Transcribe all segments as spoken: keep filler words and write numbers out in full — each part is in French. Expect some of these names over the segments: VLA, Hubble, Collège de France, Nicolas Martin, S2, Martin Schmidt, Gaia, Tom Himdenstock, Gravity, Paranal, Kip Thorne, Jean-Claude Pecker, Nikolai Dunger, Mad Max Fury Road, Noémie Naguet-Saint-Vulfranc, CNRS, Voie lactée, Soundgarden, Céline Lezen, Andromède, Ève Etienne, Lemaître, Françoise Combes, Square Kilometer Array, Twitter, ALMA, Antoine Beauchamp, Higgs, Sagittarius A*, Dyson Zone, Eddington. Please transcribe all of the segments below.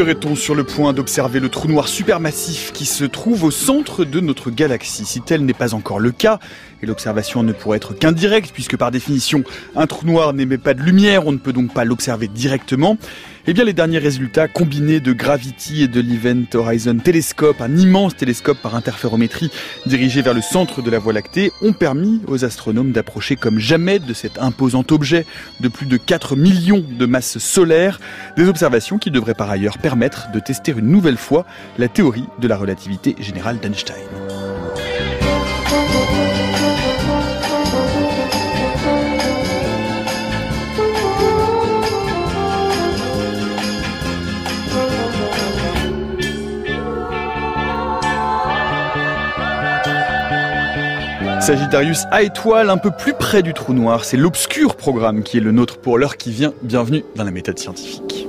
Serait-on sur le point d'observer le trou noir supermassif qui se trouve au centre de notre galaxie? Si tel n'est pas encore le cas, et l'observation ne pourrait être qu'indirecte, puisque par définition, un trou noir n'émet pas de lumière, on ne peut donc pas l'observer directement, eh bien les derniers résultats combinés de Gravity et de l'Event Horizon Telescope, un immense télescope par interférométrie dirigé vers le centre de la Voie lactée, ont permis aux astronomes d'approcher comme jamais de cet imposant objet de plus de quatre millions de masses solaires, des observations qui devraient par ailleurs permettre de tester une nouvelle fois la théorie de la relativité générale d'Einstein. Sagittarius A étoile, un peu plus près du trou noir, c'est l'obscur programme qui est le nôtre pour l'heure qui vient. Bienvenue dans la méthode scientifique.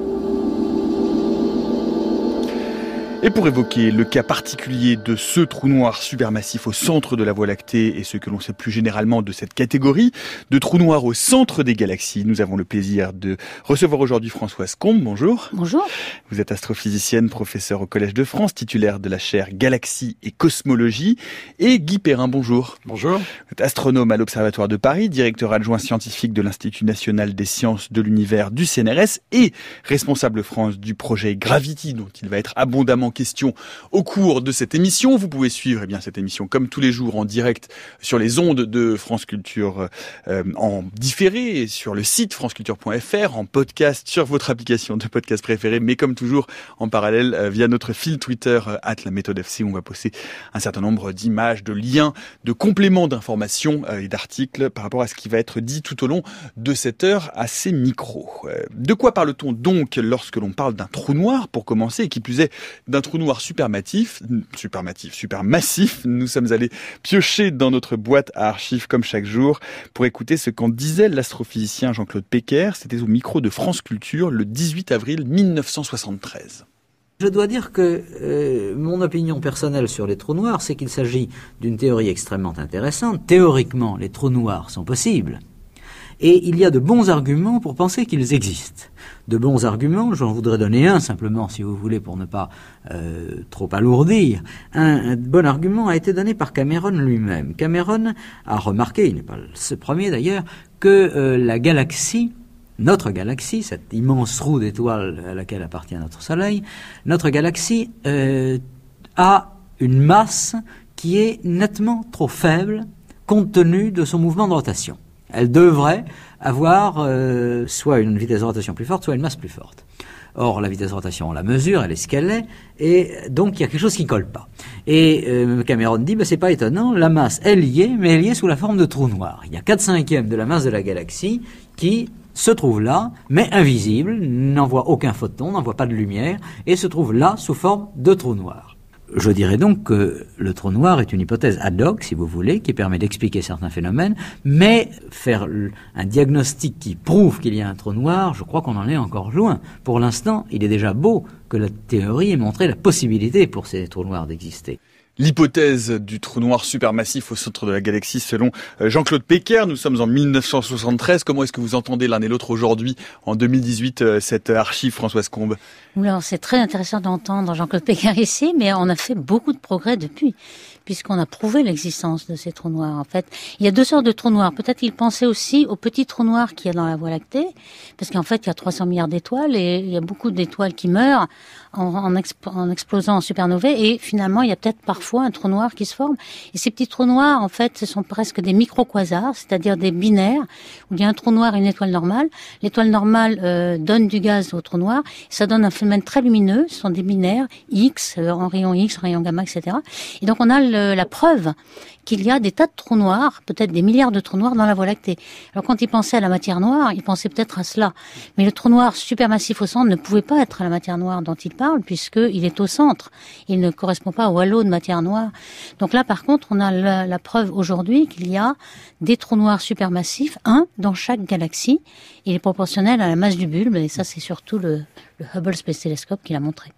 Et pour évoquer le cas particulier de ce trou noir supermassif au centre de la Voie lactée et ce que l'on sait plus généralement de cette catégorie de trous noirs au centre des galaxies, nous avons le plaisir de recevoir aujourd'hui Françoise Combes. Bonjour. Bonjour. Vous êtes astrophysicienne, professeure au Collège de France, titulaire de la chaire Galaxies et Cosmologie. Et Guy Perrin, bonjour. Bonjour. Vous êtes astronome à l'Observatoire de Paris, directeur adjoint scientifique de l'Institut national des sciences de l'univers du C N R S et responsable France du projet Gravity, dont il va être abondamment question au cours de cette émission. Vous pouvez suivre eh bien, cette émission comme tous les jours en direct sur les ondes de France Culture euh, en différé, sur le site franceculture point fr, en podcast, sur votre application de podcast préférée, mais comme toujours en parallèle euh, via notre fil Twitter at euh, la méthode F C, où on va poster un certain nombre d'images, de liens, de compléments d'informations euh, et d'articles par rapport à ce qui va être dit tout au long de cette heure à ces micros. Euh, de quoi parle-t-on donc lorsque l'on parle d'un trou noir pour commencer, et qui plus est d'un trou noir supermassif, supermassif, supermassif. Nous sommes allés piocher dans notre boîte à archives comme chaque jour pour écouter ce qu'en disait l'astrophysicien Jean-Claude Pecker. C'était au micro de France Culture le dix-huit avril mille neuf cent soixante-treize. Je dois dire que euh, mon opinion personnelle sur les trous noirs, c'est qu'il s'agit d'une théorie extrêmement intéressante. Théoriquement, les trous noirs sont possibles. Et il y a de bons arguments pour penser qu'ils existent. De bons arguments, j'en voudrais donner un simplement, si vous voulez, pour ne pas euh, trop alourdir. Un, un bon argument a été donné par Cameron lui-même. Cameron a remarqué, il n'est pas le premier d'ailleurs, que euh, la galaxie, notre galaxie, cette immense roue d'étoiles à laquelle appartient notre Soleil, notre galaxie euh, a une masse qui est nettement trop faible compte tenu de son mouvement de rotation. Elle devrait avoir euh, soit une vitesse de rotation plus forte, soit une masse plus forte. Or, la vitesse de rotation, on la mesure, elle est ce qu'elle est, et donc il y a quelque chose qui ne colle pas. Et euh, Cameron dit, ben, c'est pas étonnant, la masse est liée, mais elle est sous la forme de trous noirs. Il y a quatre cinquièmes de la masse de la galaxie qui se trouve là, mais invisible, n'envoie aucun photon, n'envoie pas de lumière, et se trouve là sous forme de trous noirs. Je dirais donc que le trou noir est une hypothèse ad hoc, si vous voulez, qui permet d'expliquer certains phénomènes, mais faire un diagnostic qui prouve qu'il y a un trou noir, je crois qu'on en est encore loin. Pour l'instant, il est déjà beau que la théorie ait montré la possibilité pour ces trous noirs d'exister. L'hypothèse du trou noir supermassif au centre de la galaxie selon Jean-Claude Pecker. Nous sommes en mille neuf cent soixante-treize. Comment est-ce que vous entendez l'un et l'autre aujourd'hui, en deux mille dix-huit, cette archive, Françoise Combes? C'est très intéressant d'entendre Jean-Claude Pecker ici, mais on a fait beaucoup de progrès depuis, puisqu'on a prouvé l'existence de ces trous noirs. En fait, il y a deux sortes de trous noirs. Peut-être qu'il pensait aussi aux petits trous noirs qu'il y a dans la Voie lactée, parce qu'en fait, il y a trois cents milliards d'étoiles et il y a beaucoup d'étoiles qui meurent en, en, exp- en explosant en supernovae, et finalement, il y a peut-être parfois un trou noir qui se forme. Et ces petits trous noirs, en fait, ce sont presque des micro-quasars, c'est-à-dire des binaires, où il y a un trou noir et une étoile normale. L'étoile normale euh, donne du gaz au trou noir, ça donne un phénomène très lumineux, ce sont des binaires X, euh, en rayon X, en rayon gamma, et cetera. Et donc on a le, la preuve qu'il y a des tas de trous noirs, peut-être des milliards de trous noirs dans la Voie lactée. Alors quand il pensait à la matière noire, il pensait peut-être à cela. Mais le trou noir supermassif au centre ne pouvait pas être la matière noire dont il parle, puisqu'il est au centre. Il ne correspond pas au halo de matière noire. Donc là, par contre, on a la, la preuve aujourd'hui qu'il y a des trous noirs supermassifs, un dans chaque galaxie. Il est proportionnel à la masse du bulbe, et ça, c'est surtout le, le Hubble Space Telescope qui l'a montré.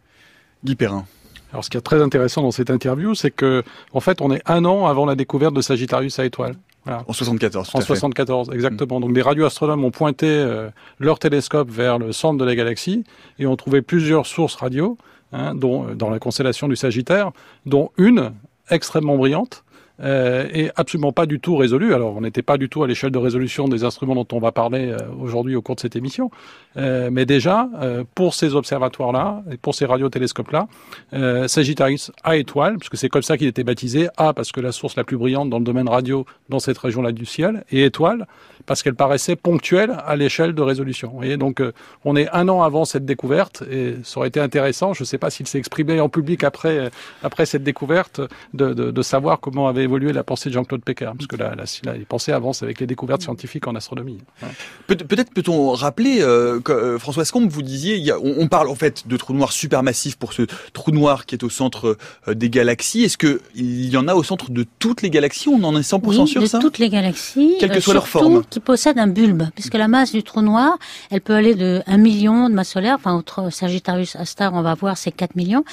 Guy Perrin. Alors, ce qui est très intéressant dans cette interview, c'est que, en fait, on est un an avant la découverte de Sagittarius A étoile. Voilà. En soixante-quatorze, tout à fait. En soixante-quatorze, exactement. Mmh. Donc des radioastronomes ont pointé euh, leur télescope vers le centre de la galaxie et ont trouvé plusieurs sources radio, hein, dont, euh, dans la constellation du Sagittaire, dont une extrêmement brillante euh, et absolument pas du tout résolue. Alors on n'était pas du tout à l'échelle de résolution des instruments dont on va parler euh, aujourd'hui au cours de cette émission, euh, mais déjà euh, pour ces observatoires-là et pour ces radiotélescopes-là, euh, Sagittarius A étoile, puisque c'est comme ça qu'il était baptisé, A parce que la source la plus brillante dans le domaine radio dans cette région-là du ciel, et étoile parce qu'elle paraissait ponctuelle à l'échelle de résolution. Vous voyez, donc euh, on est un an avant cette découverte et ça aurait été intéressant, je ne sais pas s'il s'est exprimé en public après, euh, après cette découverte, de, de, de savoir comment avait évolué la pensée de Jean-Claude Pecker, parce que la, la, la, les pensées avancent avec les découvertes scientifiques en astronomie. Ouais. Pe- peut-être peut-on rappeler, euh, que, euh, Françoise Combes, vous disiez, y a, on, on parle en fait de trous noirs supermassifs pour ce trou noir qui est au centre euh, des galaxies. Est-ce qu'il y en a au centre de toutes les galaxies? On en est cent pour cent oui, sûr, de ça? Toutes les galaxies, quelle que euh, soit leur forme, qui possède un bulbe, puisque la masse du trou noir, elle peut aller de un million de masse solaire, enfin, entre Sagittarius A*, on va voir, c'est quatre millions,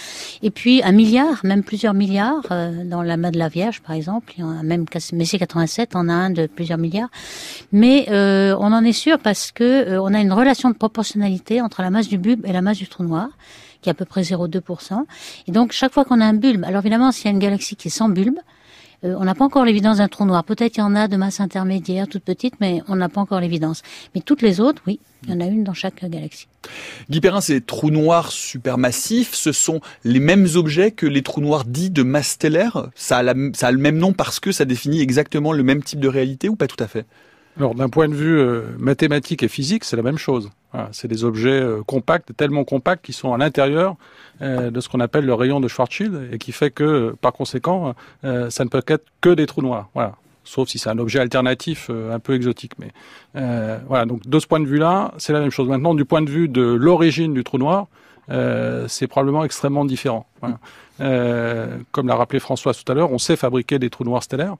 et puis un milliard, même plusieurs milliards, euh, dans la main de la Vierge, par exemple, il y en a même Messier quatre-vingt-sept, on a un de plusieurs milliards, mais euh, on en est sûr parce que euh, on a une relation de proportionnalité entre la masse du bulbe et la masse du trou noir, qui est à peu près zéro virgule deux pour cent, et donc chaque fois qu'on a un bulbe, alors évidemment, s'il y a une galaxie qui est sans bulbe, Euh, on n'a pas encore l'évidence d'un trou noir. Peut-être il y en a de masse intermédiaire, toute petite, mais on n'a pas encore l'évidence. Mais toutes les autres, oui, il y en a une dans chaque galaxie. Guy Perrin, ces trous noirs supermassifs, ce sont les mêmes objets que les trous noirs dits de masse stellaire? Ça a, la, ça a le même nom parce que ça définit exactement le même type de réalité, ou pas tout à fait? Alors, d'un point de vue euh, mathématique et physique, c'est la même chose. Voilà, c'est des objets euh, compacts, tellement compacts qu'ils sont à l'intérieur euh, de ce qu'on appelle le rayon de Schwarzschild, et qui fait que, euh, par conséquent, euh, ça ne peut qu'être que des trous noirs. Voilà. Sauf si c'est un objet alternatif euh, un peu exotique. Mais euh, voilà. Donc, de ce point de vue-là, c'est la même chose. Maintenant, du point de vue de l'origine du trou noir, euh, c'est probablement extrêmement différent. Voilà. Euh, comme l'a rappelé Françoise tout à l'heure, on sait fabriquer des trous noirs stellaires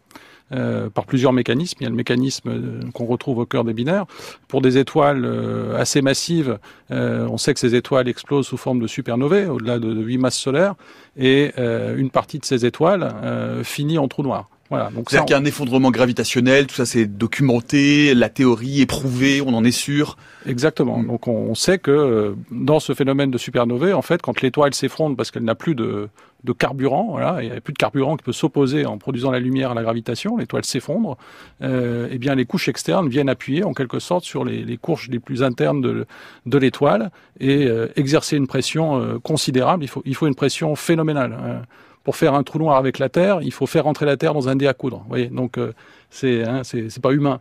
euh, par plusieurs mécanismes. Il y a le mécanisme euh, qu'on retrouve au cœur des binaires. Pour des étoiles euh, assez massives, euh, on sait que ces étoiles explosent sous forme de supernovae, au-delà de, de huit masses solaires, et euh, une partie de ces étoiles euh, finit en trou noir. Voilà, donc c'est-à-dire on... qu'il y a un effondrement gravitationnel, tout ça c'est documenté, la théorie est prouvée, on en est sûr. Exactement. Donc on sait que dans ce phénomène de supernovae, en fait, quand l'étoile s'effondre parce qu'elle n'a plus de, de carburant, voilà, il n'y a plus de carburant qui peut s'opposer en produisant la lumière à la gravitation, l'étoile s'effondre, euh, et bien les couches externes viennent appuyer en quelque sorte sur les, les couches les plus internes de, de l'étoile et euh, exercer une pression euh, considérable. Il faut, il faut une pression phénoménale. Hein. Pour faire un trou noir avec la Terre, il faut faire rentrer la Terre dans un dé à coudre. Vous voyez, donc euh, c'est, hein, c'est c'est pas humain.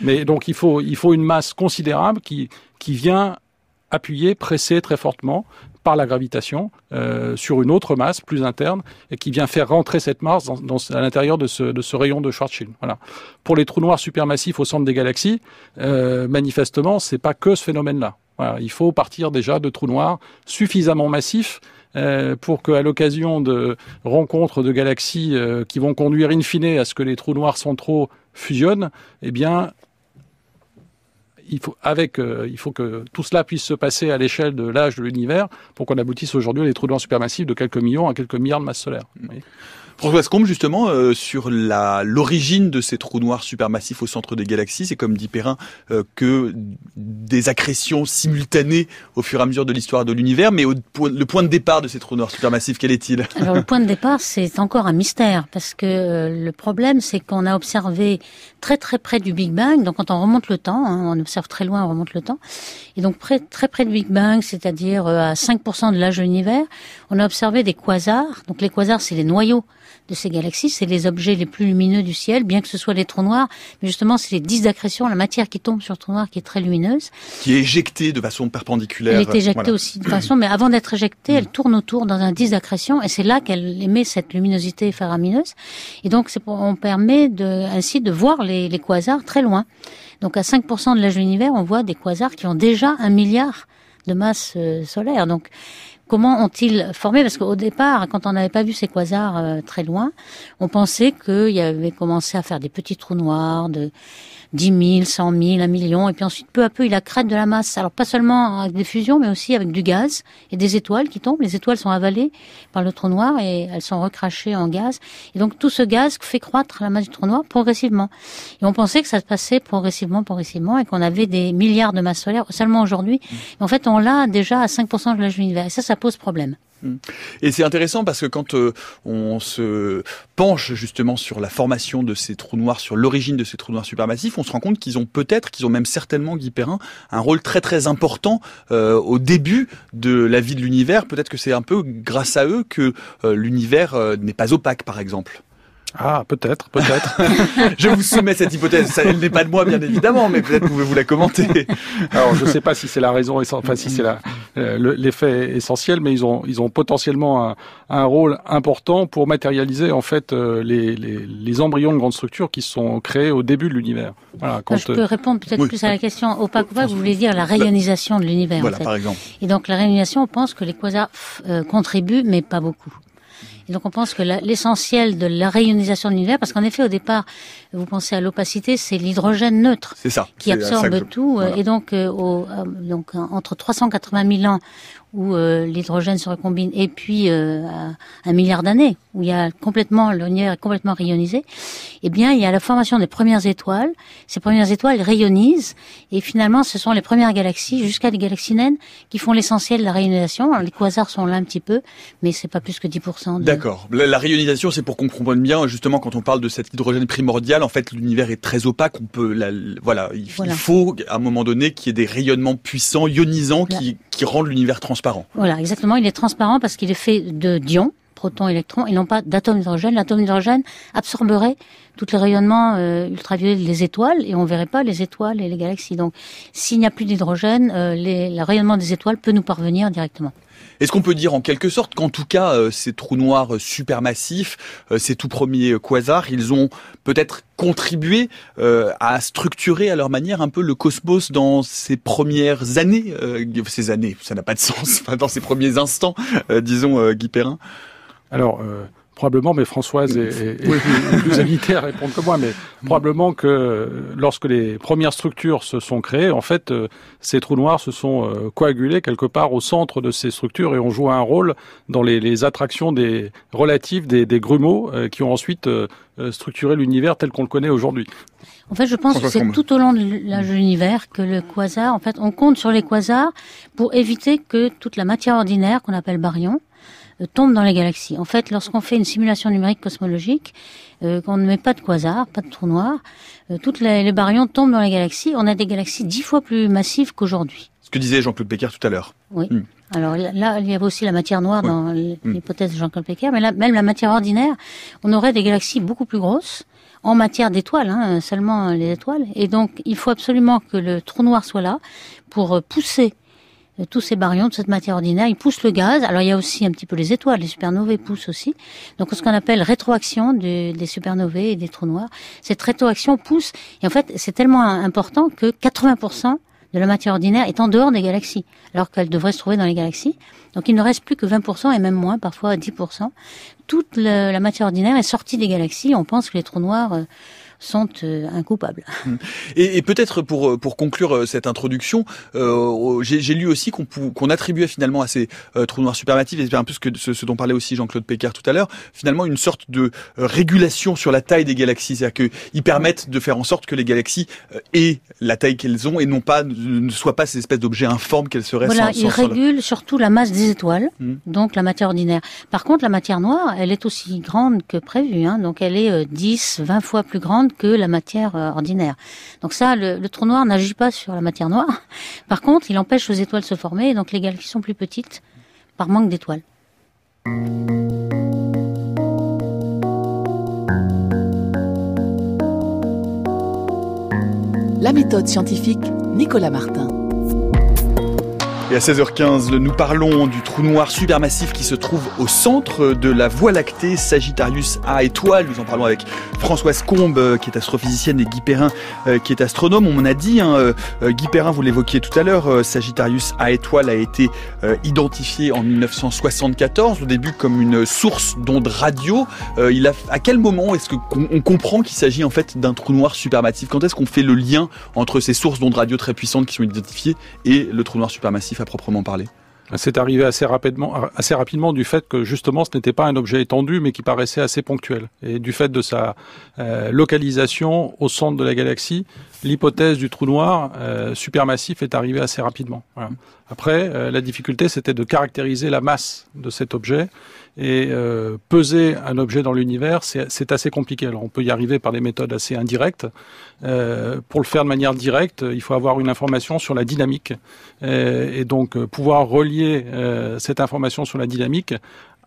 Mais donc il faut il faut une masse considérable qui qui vient appuyer, presser très fortement par la gravitation euh, sur une autre masse plus interne et qui vient faire rentrer cette masse dans, dans, à l'intérieur de ce, de ce rayon de Schwarzschild. Voilà. Pour les trous noirs supermassifs au centre des galaxies, euh, manifestement, c'est pas que ce phénomène-là. Voilà, il faut partir déjà de trous noirs suffisamment massifs Euh, pour qu'à l'occasion de rencontres de galaxies euh, qui vont conduire in fine à ce que les trous noirs centraux fusionnent, eh bien, il faut, avec, euh, il faut que tout cela puisse se passer à l'échelle de l'âge de l'univers pour qu'on aboutisse aujourd'hui à des trous noirs supermassifs de quelques millions à quelques milliards de masses solaires. Oui. Françoise Combes, justement, euh, sur la, l'origine de ces trous noirs supermassifs au centre des galaxies, c'est comme dit Perrin euh, que des accrétions simultanées au fur et à mesure de l'histoire de l'univers, mais au, le point de départ de ces trous noirs supermassifs, quel est-il? Alors le point de départ, c'est encore un mystère, parce que euh, le problème, c'est qu'on a observé très très près du Big Bang, donc quand on remonte le temps, hein, on observe très loin, on remonte le temps, et donc près, très près du Big Bang, c'est-à-dire euh, à cinq pour cent de l'âge de l'univers, on a observé des quasars, donc les quasars, c'est les noyaux de ces galaxies, c'est les objets les plus lumineux du ciel, bien que ce soit les trous noirs, mais justement c'est les disques d'accrétion, la matière qui tombe sur le trou noir qui est très lumineuse. Qui est éjectée de façon perpendiculaire. Elle est éjectée voilà. aussi de façon, mais avant d'être éjectée, elle tourne autour dans un disque d'accrétion, et c'est là qu'elle émet cette luminosité faramineuse, et donc c'est pour, on permet de, ainsi de voir les, les quasars très loin. Donc à cinq pour cent de l'âge de l'univers, on voit des quasars qui ont déjà un milliard de masse solaire, donc Comment ont-ils formé? Parce qu'au départ, quand on n'avait pas vu ces quasars euh, très loin, on pensait qu'il avait commencé à faire des petits trous noirs de dix mille, cent mille, un million, et puis ensuite, peu à peu, il accrète de la masse. Alors, pas seulement avec des fusions, mais aussi avec du gaz et des étoiles qui tombent. Les étoiles sont avalées par le trou noir et elles sont recrachées en gaz. Et donc, tout ce gaz fait croître la masse du trou noir progressivement. Et on pensait que ça se passait progressivement, progressivement, et qu'on avait des milliards de masses solaires seulement aujourd'hui. En fait, on l'a déjà à cinq pour cent de l'âge de l'univers. Et ça, ça pose problème. Et c'est intéressant parce que quand euh, on se penche justement sur la formation de ces trous noirs, sur l'origine de ces trous noirs supermassifs, on se rend compte qu'ils ont peut-être, qu'ils ont même certainement, Guy Perrin, un rôle très très important euh, au début de la vie de l'univers. Peut-être que c'est un peu grâce à eux que euh, l'univers euh, n'est pas opaque, par exemple. Ah, peut-être, peut-être. Je vous soumets cette hypothèse. Ça, elle n'est pas de moi, bien évidemment, mais peut-être pouvez-vous la commenter. Alors, je ne sais pas si c'est la raison, enfin si c'est la euh, l'effet essentiel, mais ils ont ils ont potentiellement un, un rôle important pour matérialiser en fait euh, les, les les embryons de grandes structures qui sont créés au début de l'univers. Voilà. Quand, je peux répondre peut-être oui. plus à la question opaque ou pas. Vous voulez dire la rayonisation de l'univers. Voilà, en fait. Par exemple. Et donc la rayonisation, on pense que les quasars euh, contribuent, mais pas beaucoup. Et donc on pense que l'essentiel de la rayonisation de l'univers, parce qu'en effet au départ, vous pensez à l'opacité, c'est l'hydrogène neutre ça, qui absorbe que... tout. Voilà. Et donc, euh, au, euh, donc entre trois cent quatre-vingt mille ans où euh, l'hydrogène se recombine et puis euh, un milliard d'années où il y a complètement l'univers est complètement rayonisé, eh bien il y a la formation des premières étoiles. Ces premières étoiles rayonisent et finalement ce sont les premières galaxies jusqu'à des galaxies naines qui font l'essentiel de la rayonisation. Alors, les quasars sont là un petit peu, mais c'est pas plus que dix pour cent. De... D'accord. La, la rayonisation, c'est pour qu'on comprenne bien justement quand on parle de cet hydrogène primordial. En fait, l'univers est très opaque. On peut, la, voilà, il, voilà, il faut à un moment donné qu'il y ait des rayonnements puissants, ionisants, qui, voilà. qui rendent l'univers transparent. Voilà, exactement. Il est transparent parce qu'il est fait de d'ions, protons, électrons, et non pas d'atomes d'hydrogène. L'atome d'hydrogène absorberait tous les rayonnements euh, ultraviolets des étoiles et on verrait pas les étoiles et les galaxies. Donc, s'il n'y a plus d'hydrogène, euh, le rayonnement des étoiles peut nous parvenir directement. Est-ce qu'on peut dire en quelque sorte qu'en tout cas, euh, ces trous noirs supermassifs, euh, ces tout premiers quasars, ils ont peut-être contribué euh, à structurer à leur manière un peu le cosmos dans ces premières années, euh, ces années, ça n'a pas de sens, enfin, dans ces premiers instants, euh, disons, euh, Guy Perrin. Alors... Euh... Probablement, mais Françoise est, est, est oui. plus, plus habitée à répondre que moi, mais probablement que lorsque les premières structures se sont créées, en fait, ces trous noirs se sont coagulés quelque part au centre de ces structures et ont joué un rôle dans les, les attractions des, relatives des, des grumeaux qui ont ensuite structuré l'univers tel qu'on le connaît aujourd'hui. En fait, je pense que c'est tout au long de l'âge de l'univers que le quasar, en fait, on compte sur les quasars pour éviter que toute la matière ordinaire qu'on appelle baryon, tombe dans les galaxies. En fait, lorsqu'on fait une simulation numérique cosmologique, euh, qu'on ne met pas de quasars, pas de trous noirs, euh, toutes les, les baryons tombent dans les galaxies. On a des galaxies dix fois plus massives qu'aujourd'hui. Ce que disait Jean-Claude Pecker tout à l'heure. Oui. Mmh. Alors là, il y avait aussi la matière noire oui. dans l'hypothèse de Jean-Claude Pecker, mais là, même la matière ordinaire, on aurait des galaxies beaucoup plus grosses en matière d'étoiles, hein, seulement les étoiles. Et donc, il faut absolument que le trou noir soit là pour pousser tous ces baryons, de cette matière ordinaire, ils poussent le gaz. Alors, il y a aussi un petit peu les étoiles, les supernovae poussent aussi. Donc, ce qu'on appelle rétroaction de, des supernovae et des trous noirs, cette rétroaction pousse. Et en fait, c'est tellement important que quatre-vingts pour cent de la matière ordinaire est en dehors des galaxies, alors qu'elle devrait se trouver dans les galaxies. Donc, il ne reste plus que vingt pour cent et même moins, parfois dix pour cent. Toute la, la matière ordinaire est sortie des galaxies. On pense que les trous noirs... Euh, sont euh, incoupables. Et, et peut-être pour pour conclure cette introduction, euh, j'ai lu aussi qu'on qu'on attribuait finalement à ces euh, trous noirs supermassifs, et c'est un peu ce que ce, ce dont parlait aussi Jean-Claude Pecker tout à l'heure, finalement une sorte de euh, régulation sur la taille des galaxies, c'est-à-dire qu'ils permettent de faire en sorte que les galaxies euh, aient la taille qu'elles ont et non pas ne soient pas ces espèces d'objets informes qu'elles seraient. Voilà, sans, ils sans régulent leur... surtout la masse des étoiles, mmh. donc la matière ordinaire. Par contre, la matière noire, elle est aussi grande que prévu, hein, donc elle est euh, dix, vingt fois plus grande que la matière euh, ordinaire. Donc ça, le, le trou noir n'agit pas sur la matière noire. Par contre, il empêche aux étoiles de se former, et donc les galaxies sont plus petites par manque d'étoiles. La méthode scientifique, Nicolas Martin. Et à seize heures quinze, nous parlons du trou noir supermassif qui se trouve au centre de la Voie lactée, Sagittarius A étoile. Nous en parlons avec Françoise Combes, qui est astrophysicienne, et Guy Perrin, qui est astronome. On a dit, hein, Guy Perrin, vous l'évoquiez tout à l'heure, Sagittarius A étoile a été identifié en mille neuf cent soixante-quatorze, au début comme une source d'ondes radio. Il a, à quel moment est-ce qu'on comprend qu'il s'agit en fait d'un trou noir supermassif? Quand est-ce qu'on fait le lien entre ces sources d'ondes radio très puissantes qui sont identifiées et le trou noir supermassif à proprement parler? C'est arrivé assez rapidement, assez rapidement du fait que justement ce n'était pas un objet étendu mais qui paraissait assez ponctuel. Et du fait de sa euh, localisation au centre de la galaxie, l'hypothèse du trou noir euh, supermassif est arrivée assez rapidement. Voilà. Après, euh, la difficulté c'était de caractériser la masse de cet objet et euh, peser un objet dans l'univers, c'est assez compliqué. Alors on peut y arriver par des méthodes assez indirectes. Euh, pour le faire de manière directe, il faut avoir une information sur la dynamique et, et donc euh, pouvoir relier Euh, cette information sur la dynamique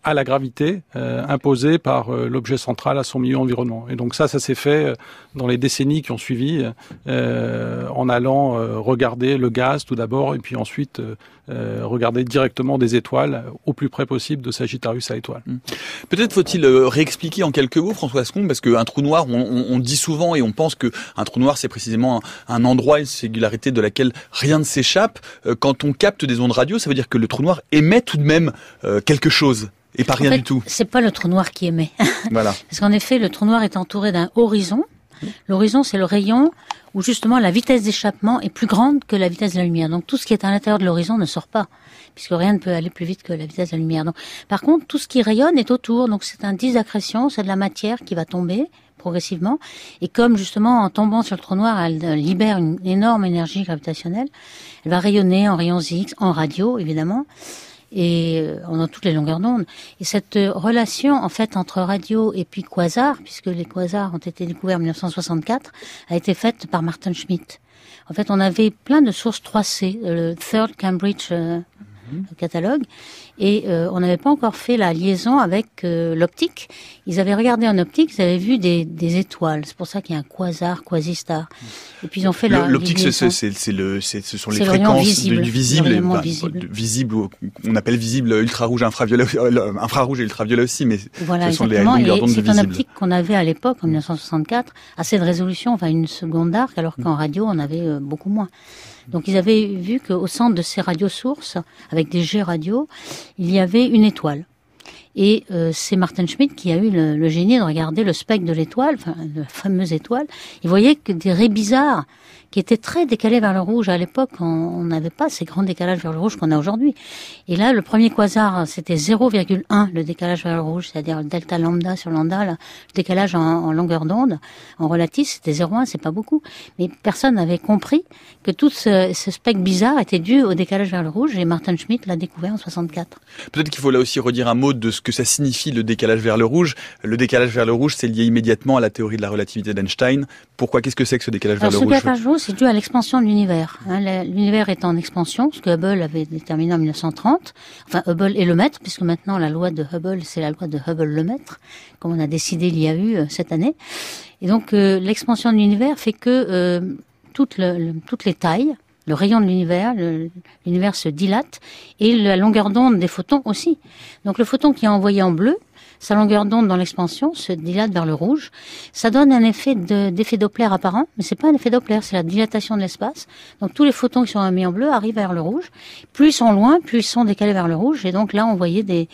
à la gravité euh, imposée par euh, l'objet central à son milieu environnement. Et donc ça, ça s'est fait euh, dans les décennies qui ont suivi, euh, en allant euh, regarder le gaz tout d'abord, et puis ensuite euh, regarder directement des étoiles au plus près possible de Sagittarius A étoile. Mmh. Peut-être faut-il euh, réexpliquer en quelques mots, Françoise Combes, parce qu'un trou noir, on, on, on dit souvent et on pense qu'un trou noir, c'est précisément un, un endroit, une singularité de laquelle rien ne s'échappe. Euh, quand on capte des ondes radio, ça veut dire que le trou noir émet tout de même euh, quelque chose. Et pas rien en fait, du tout. C'est pas le trou noir qui émet. Voilà. Parce qu'en effet, le trou noir est entouré d'un horizon. L'horizon, c'est le rayon où justement la vitesse d'échappement est plus grande que la vitesse de la lumière. Donc tout ce qui est à l'intérieur de l'horizon ne sort pas, puisque rien ne peut aller plus vite que la vitesse de la lumière. Donc, par contre, tout ce qui rayonne est autour. Donc c'est un disaccrétion, c'est de la matière qui va tomber progressivement. Et comme justement, en tombant sur le trou noir, elle libère une énorme énergie gravitationnelle, elle va rayonner en rayons X, en radio évidemment, et dans toutes les longueurs d'onde. Et cette relation, en fait, entre radio et puis quasar, puisque les quasars ont été découverts en mille neuf cent soixante-quatre, a été faite par Martin Schmidt. En fait, on avait plein de sources trois C, le Third Cambridge euh, mm-hmm. catalogue, et euh, on n'avait pas encore fait la liaison avec euh, l'optique. Ils avaient regardé en optique, ils avaient vu des, des étoiles. C'est pour ça qu'il y a un quasar, quasi-star. Et puis ils ont fait le, la l'optique, c'est c'est le, c'est ce sont les fréquences visible, du visible, et, ben, visible, visible, on appelle visible ultra-rouge, infraviolet, infrarouge et ultraviolet aussi, mais voilà, ce sont exactement. Les longueurs d'onde visibles. C'est un optique qu'on avait à l'époque en mille neuf cent soixante-quatre, assez de résolution, enfin une seconde d'arc, alors qu'en radio on avait beaucoup moins. Donc ils avaient vu qu'au centre de ces radiosources, avec des jets radio, il y avait une étoile. Et euh, c'est Martin Schmidt qui a eu le, le génie de regarder le spectre de l'étoile, enfin, la fameuse étoile. Il voyait que des raies bizarres qui étaient très décalés vers le rouge. À l'époque, on n'avait pas ces grands décalages vers le rouge qu'on a aujourd'hui. Et là, le premier quasar, c'était zéro virgule un le décalage vers le rouge, c'est-à-dire le delta lambda sur lambda, là, le décalage en, en longueur d'onde, en relatif, c'était zéro virgule un, c'est pas beaucoup. Mais personne n'avait compris que tout ce, ce spectre bizarre était dû au décalage vers le rouge, et Martin Schmidt l'a découvert en soixante-quatre. Peut-être qu'il faut là aussi redire un mot de ce que ça signifie, le décalage vers le rouge. Le décalage vers le rouge, c'est lié immédiatement à la théorie de la relativité d'Einstein. Pourquoi? Qu'est-ce que c'est que ce décalage Alors, vers le rouge? C'est dû à l'expansion de l'univers. L'univers est en expansion, ce que Hubble avait déterminé en mille neuf cent trente. Enfin, Hubble et Lemaître, puisque maintenant la loi de Hubble, c'est la loi de Hubble-Lemaître, comme on a décidé il y a eu cette année. Et donc, euh, l'expansion de l'univers fait que euh, toutes, le, le, toutes les tailles, le rayon de l'univers, l'univers se dilate, et la longueur d'onde des photons aussi. Donc, le photon qui est envoyé en bleu, sa longueur d'onde dans l'expansion se dilate vers le rouge. Ça donne un effet de, d'effet Doppler apparent, mais c'est pas un effet Doppler, c'est la dilatation de l'espace. Donc tous les photons qui sont mis en bleu arrivent vers le rouge. Plus ils sont loin, plus ils sont décalés vers le rouge. Et donc là, on voyait des,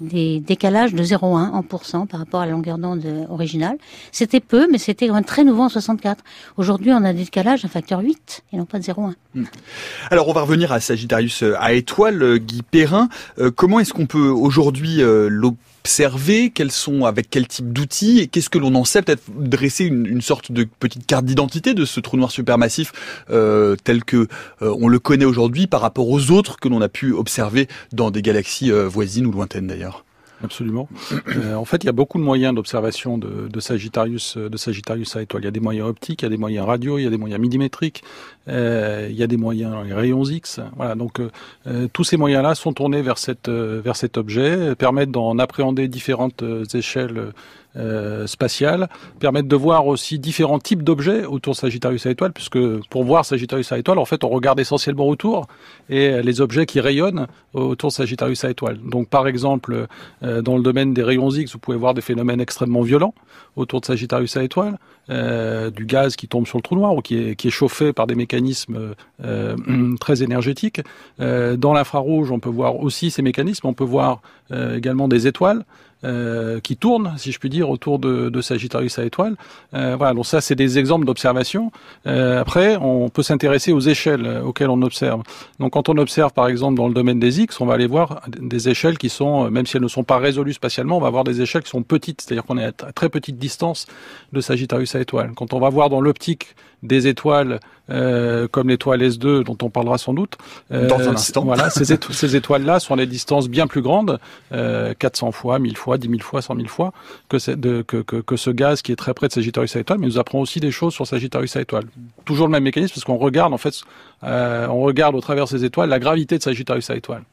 des décalages de zéro virgule un en pourcent par rapport à la longueur d'onde originale. C'était peu, mais c'était quand même très nouveau en soixante-quatre. Aujourd'hui, on a des décalages d'un facteur huit et non pas de zéro virgule un. Alors, on va revenir à Sagittarius A étoile, Guy Perrin. Euh, comment est-ce qu'on peut aujourd'hui euh, l'observer? Quels sont, avec quel type d'outils? Et qu'est-ce que l'on en sait? Peut-être dresser une, une sorte de petite carte d'identité de ce trou noir supermassif euh, tel que euh, on le connaît aujourd'hui par rapport aux autres que l'on a pu observer dans des galaxies euh, voisines ou lointaines d'ailleurs. Absolument. Euh, en fait, il y a beaucoup de moyens d'observation de, de Sagittarius, de Sagittarius A étoile. Il y a des moyens optiques, il y a des moyens radio, il y a des moyens millimétriques, euh, il y a des moyens les rayons X. Voilà. Donc, euh, tous ces moyens-là sont tournés vers cette, vers cet objet, permettent d'en appréhender différentes échelles euh, spatiale permettent de voir aussi différents types d'objets autour de Sagittarius A étoile, puisque pour voir Sagittarius A étoile, en fait, on regarde essentiellement autour et les objets qui rayonnent autour de Sagittarius A étoile. Donc, par exemple, euh, dans le domaine des rayons X, vous pouvez voir des phénomènes extrêmement violents autour de Sagittarius A étoile, euh, du gaz qui tombe sur le trou noir ou qui est, qui est chauffé par des mécanismes euh, très énergétiques. Euh, dans l'infrarouge, on peut voir aussi ces mécanismes. On peut voir euh, également des étoiles euh, qui tournent, si je puis dire, autour de, de Sagittarius A étoile. Euh, voilà, donc ça, c'est des exemples d'observation. Euh, après, on peut s'intéresser aux échelles auxquelles on observe. Donc, quand on observe, par exemple, dans le domaine des X, on va aller voir des échelles qui sont, même si elles ne sont pas résolues spatialement, on va voir des échelles qui sont petites, c'est-à-dire qu'on est à très petite distance de Sagittarius A étoile. Quand on va voir dans l'optique des étoiles euh, comme l'étoile S deux, dont on parlera sans doute. Euh, dans un instant. Voilà, ces, éto ces étoiles-là sont à des distances bien plus grandes, euh, quatre cents fois, mille fois, dix mille fois, cent mille fois, que, de, que, que, que ce gaz qui est très près de Sagittarius A étoile, mais nous apprend aussi des choses sur Sagittarius A étoile. Toujours le même mécanisme, parce qu'on regarde, en fait, euh, on regarde au travers ces étoiles la gravité de Sagittarius A étoile.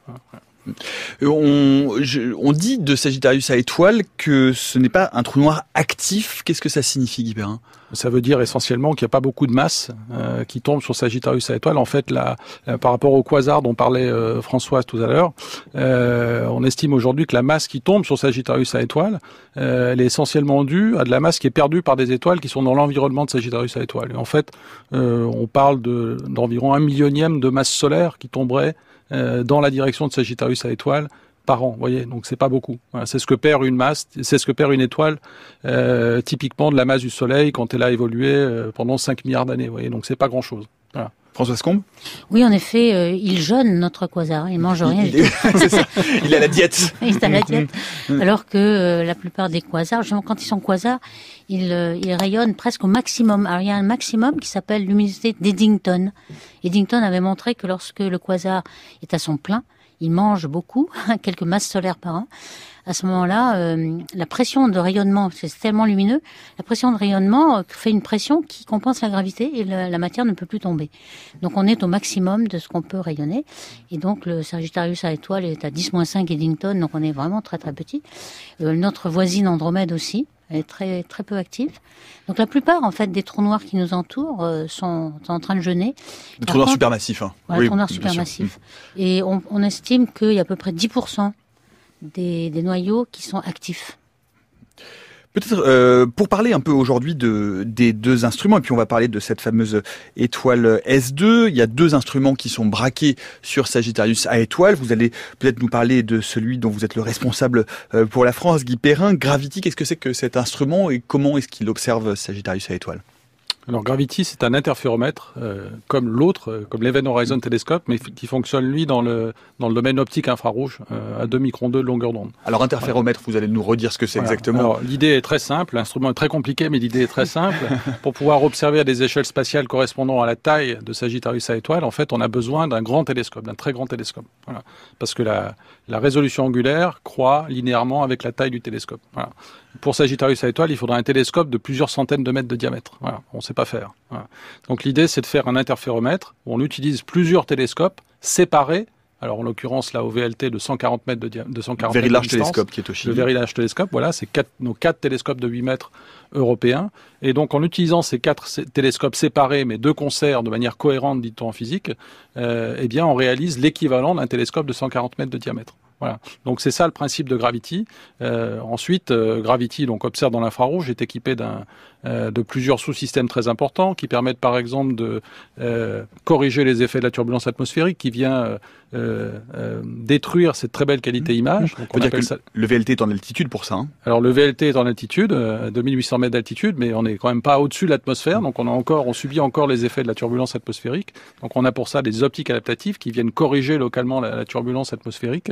On, je, on dit de Sagittarius A étoile que ce n'est pas un trou noir actif. Qu'est-ce que ça signifie, Guy Perrin ? Ça veut dire essentiellement qu'il n'y a pas beaucoup de masse euh, qui tombe sur Sagittarius A étoile. En fait, là, là, par rapport au quasar dont parlait euh, Françoise tout à l'heure, euh, on estime aujourd'hui que la masse qui tombe sur Sagittarius A étoile, euh, elle est essentiellement due à de la masse qui est perdue par des étoiles qui sont dans l'environnement de Sagittarius A étoile. Et en fait, euh, on parle de, d'environ un millionième de masse solaire qui tomberait euh, dans la direction de Sagittarius A étoile par an, vous voyez, donc c'est pas beaucoup. Voilà, c'est ce que perd une masse, c'est ce que perd une étoile, euh, typiquement de la masse du Soleil quand elle a évolué euh, pendant cinq milliards d'années, vous voyez, donc c'est pas grand chose. Voilà. Françoise Combes ? Oui, en effet, euh, il jeûne notre quasar, il mange rien. Il, est... ça. il a la diète. Il est à la diète. Alors que euh, la plupart des quasars, quand ils sont quasars, ils, euh, ils rayonnent presque au maximum. Alors il y a un maximum qui s'appelle luminosité d'Eddington. Eddington avait montré que lorsque le quasar est à son plein, il mange beaucoup, quelques masses solaires par an. À ce moment-là, euh, la pression de rayonnement, c'est tellement lumineux, la pression de rayonnement fait une pression qui compense la gravité et la, la matière ne peut plus tomber. Donc on est au maximum de ce qu'on peut rayonner. Et donc le Sagittarius A étoile est à dix moins cinq Eddington, donc on est vraiment très très petit. Euh, notre voisine Andromède aussi. Elle est très, très peu active. Donc la plupart en fait des trous noirs qui nous entourent euh, sont, sont en train de jeûner. Des trous noirs supermassifs. Hein. Voilà, oui, trous noirs supermassifs. Mmh. Et on, on estime qu'il y a à peu près dix pour cent des, des noyaux qui sont actifs. Peut-être euh, pour parler un peu aujourd'hui de, des deux instruments, et puis on va parler de cette fameuse étoile S deux, il y a deux instruments qui sont braqués sur Sagittarius A étoile. Vous allez peut-être nous parler de celui dont vous êtes le responsable pour la France, Guy Perrin. Gravity, qu'est-ce que c'est que cet instrument et comment est-ce qu'il observe Sagittarius A étoile ? Alors Gravity, c'est un interféromètre euh, comme l'autre, euh, comme l'Event Horizon Telescope, mais qui fonctionne lui dans le dans le domaine optique infrarouge euh, à deux microns deux de longueur d'onde. Alors interféromètre, voilà. Vous allez nous redire ce que c'est, voilà, exactement. Alors l'idée est très simple, l'instrument est très compliqué, mais l'idée est très simple. Pour pouvoir observer à des échelles spatiales correspondant à la taille de Sagittarius A étoile, en fait, on a besoin d'un grand télescope, d'un très grand télescope. Voilà, parce que la la résolution angulaire croît linéairement avec la taille du télescope. Voilà. Pour Sagittarius A étoile, il faudra un télescope de plusieurs centaines de mètres de diamètre. Voilà, on ne sait pas faire. Voilà. Donc l'idée, c'est de faire un interféromètre où on utilise plusieurs télescopes séparés. Alors en l'occurrence, là, au V L T de cent quarante mètres de diamètre. Le Very Large Telescope qui est au Chili. Le Very Large Telescope, voilà, c'est quatre, nos quatre télescopes de huit mètres européens. Et donc en utilisant ces quatre télescopes séparés, mais de concert, de manière cohérente, dit-on en physique, euh, eh bien on réalise l'équivalent d'un télescope de cent quarante mètres de diamètre. Voilà. Donc c'est ça le principe de Gravity. Euh, ensuite, euh, Gravity, donc observe dans l'infrarouge, est équipé d'un euh, de plusieurs sous-systèmes très importants qui permettent, par exemple, de euh, corriger les effets de la turbulence atmosphérique qui vient euh, euh, détruire cette très belle qualité image. Donc, on peut dire que ça... le V L T est en altitude pour ça. Hein. Alors le V L T est en altitude, euh, deux mille huit cents mètres d'altitude, mais on n'est quand même pas au-dessus de l'atmosphère, donc on a encore, on subit encore les effets de la turbulence atmosphérique. Donc on a pour ça des optiques adaptatives qui viennent corriger localement la, la turbulence atmosphérique.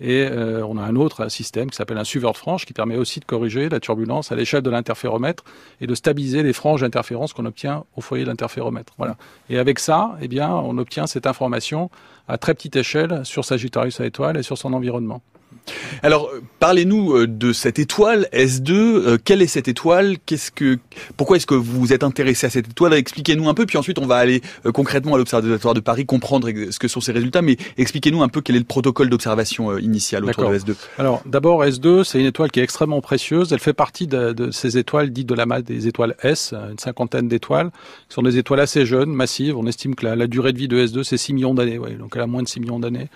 Et euh, on a un autre système qui s'appelle un suiveur de frange qui permet aussi de corriger la turbulence à l'échelle de l'interféromètre et de stabiliser les franges d'interférence qu'on obtient au foyer de l'interféromètre. Voilà. Et avec ça, eh bien, on obtient cette information à très petite échelle sur Sagittarius A étoile et sur son environnement. Alors, parlez-nous de cette étoile S deux. Euh, quelle est cette étoile? Qu'est-ce que, pourquoi est-ce que vous vous êtes intéressé à cette étoile? Expliquez-nous un peu, puis ensuite on va aller euh, concrètement à l'Observatoire de Paris, comprendre ce que sont ses résultats, mais expliquez-nous un peu quel est le protocole d'observation euh, initial autour de S deux. Alors, d'abord, S deux, c'est une étoile qui est extrêmement précieuse. Elle fait partie de, de ces étoiles dites de la masse des étoiles S, une cinquantaine d'étoiles, qui sont des étoiles assez jeunes, massives. On estime que la, la durée de vie de S deux, c'est six millions d'années. Ouais, donc elle a moins de six millions d'années.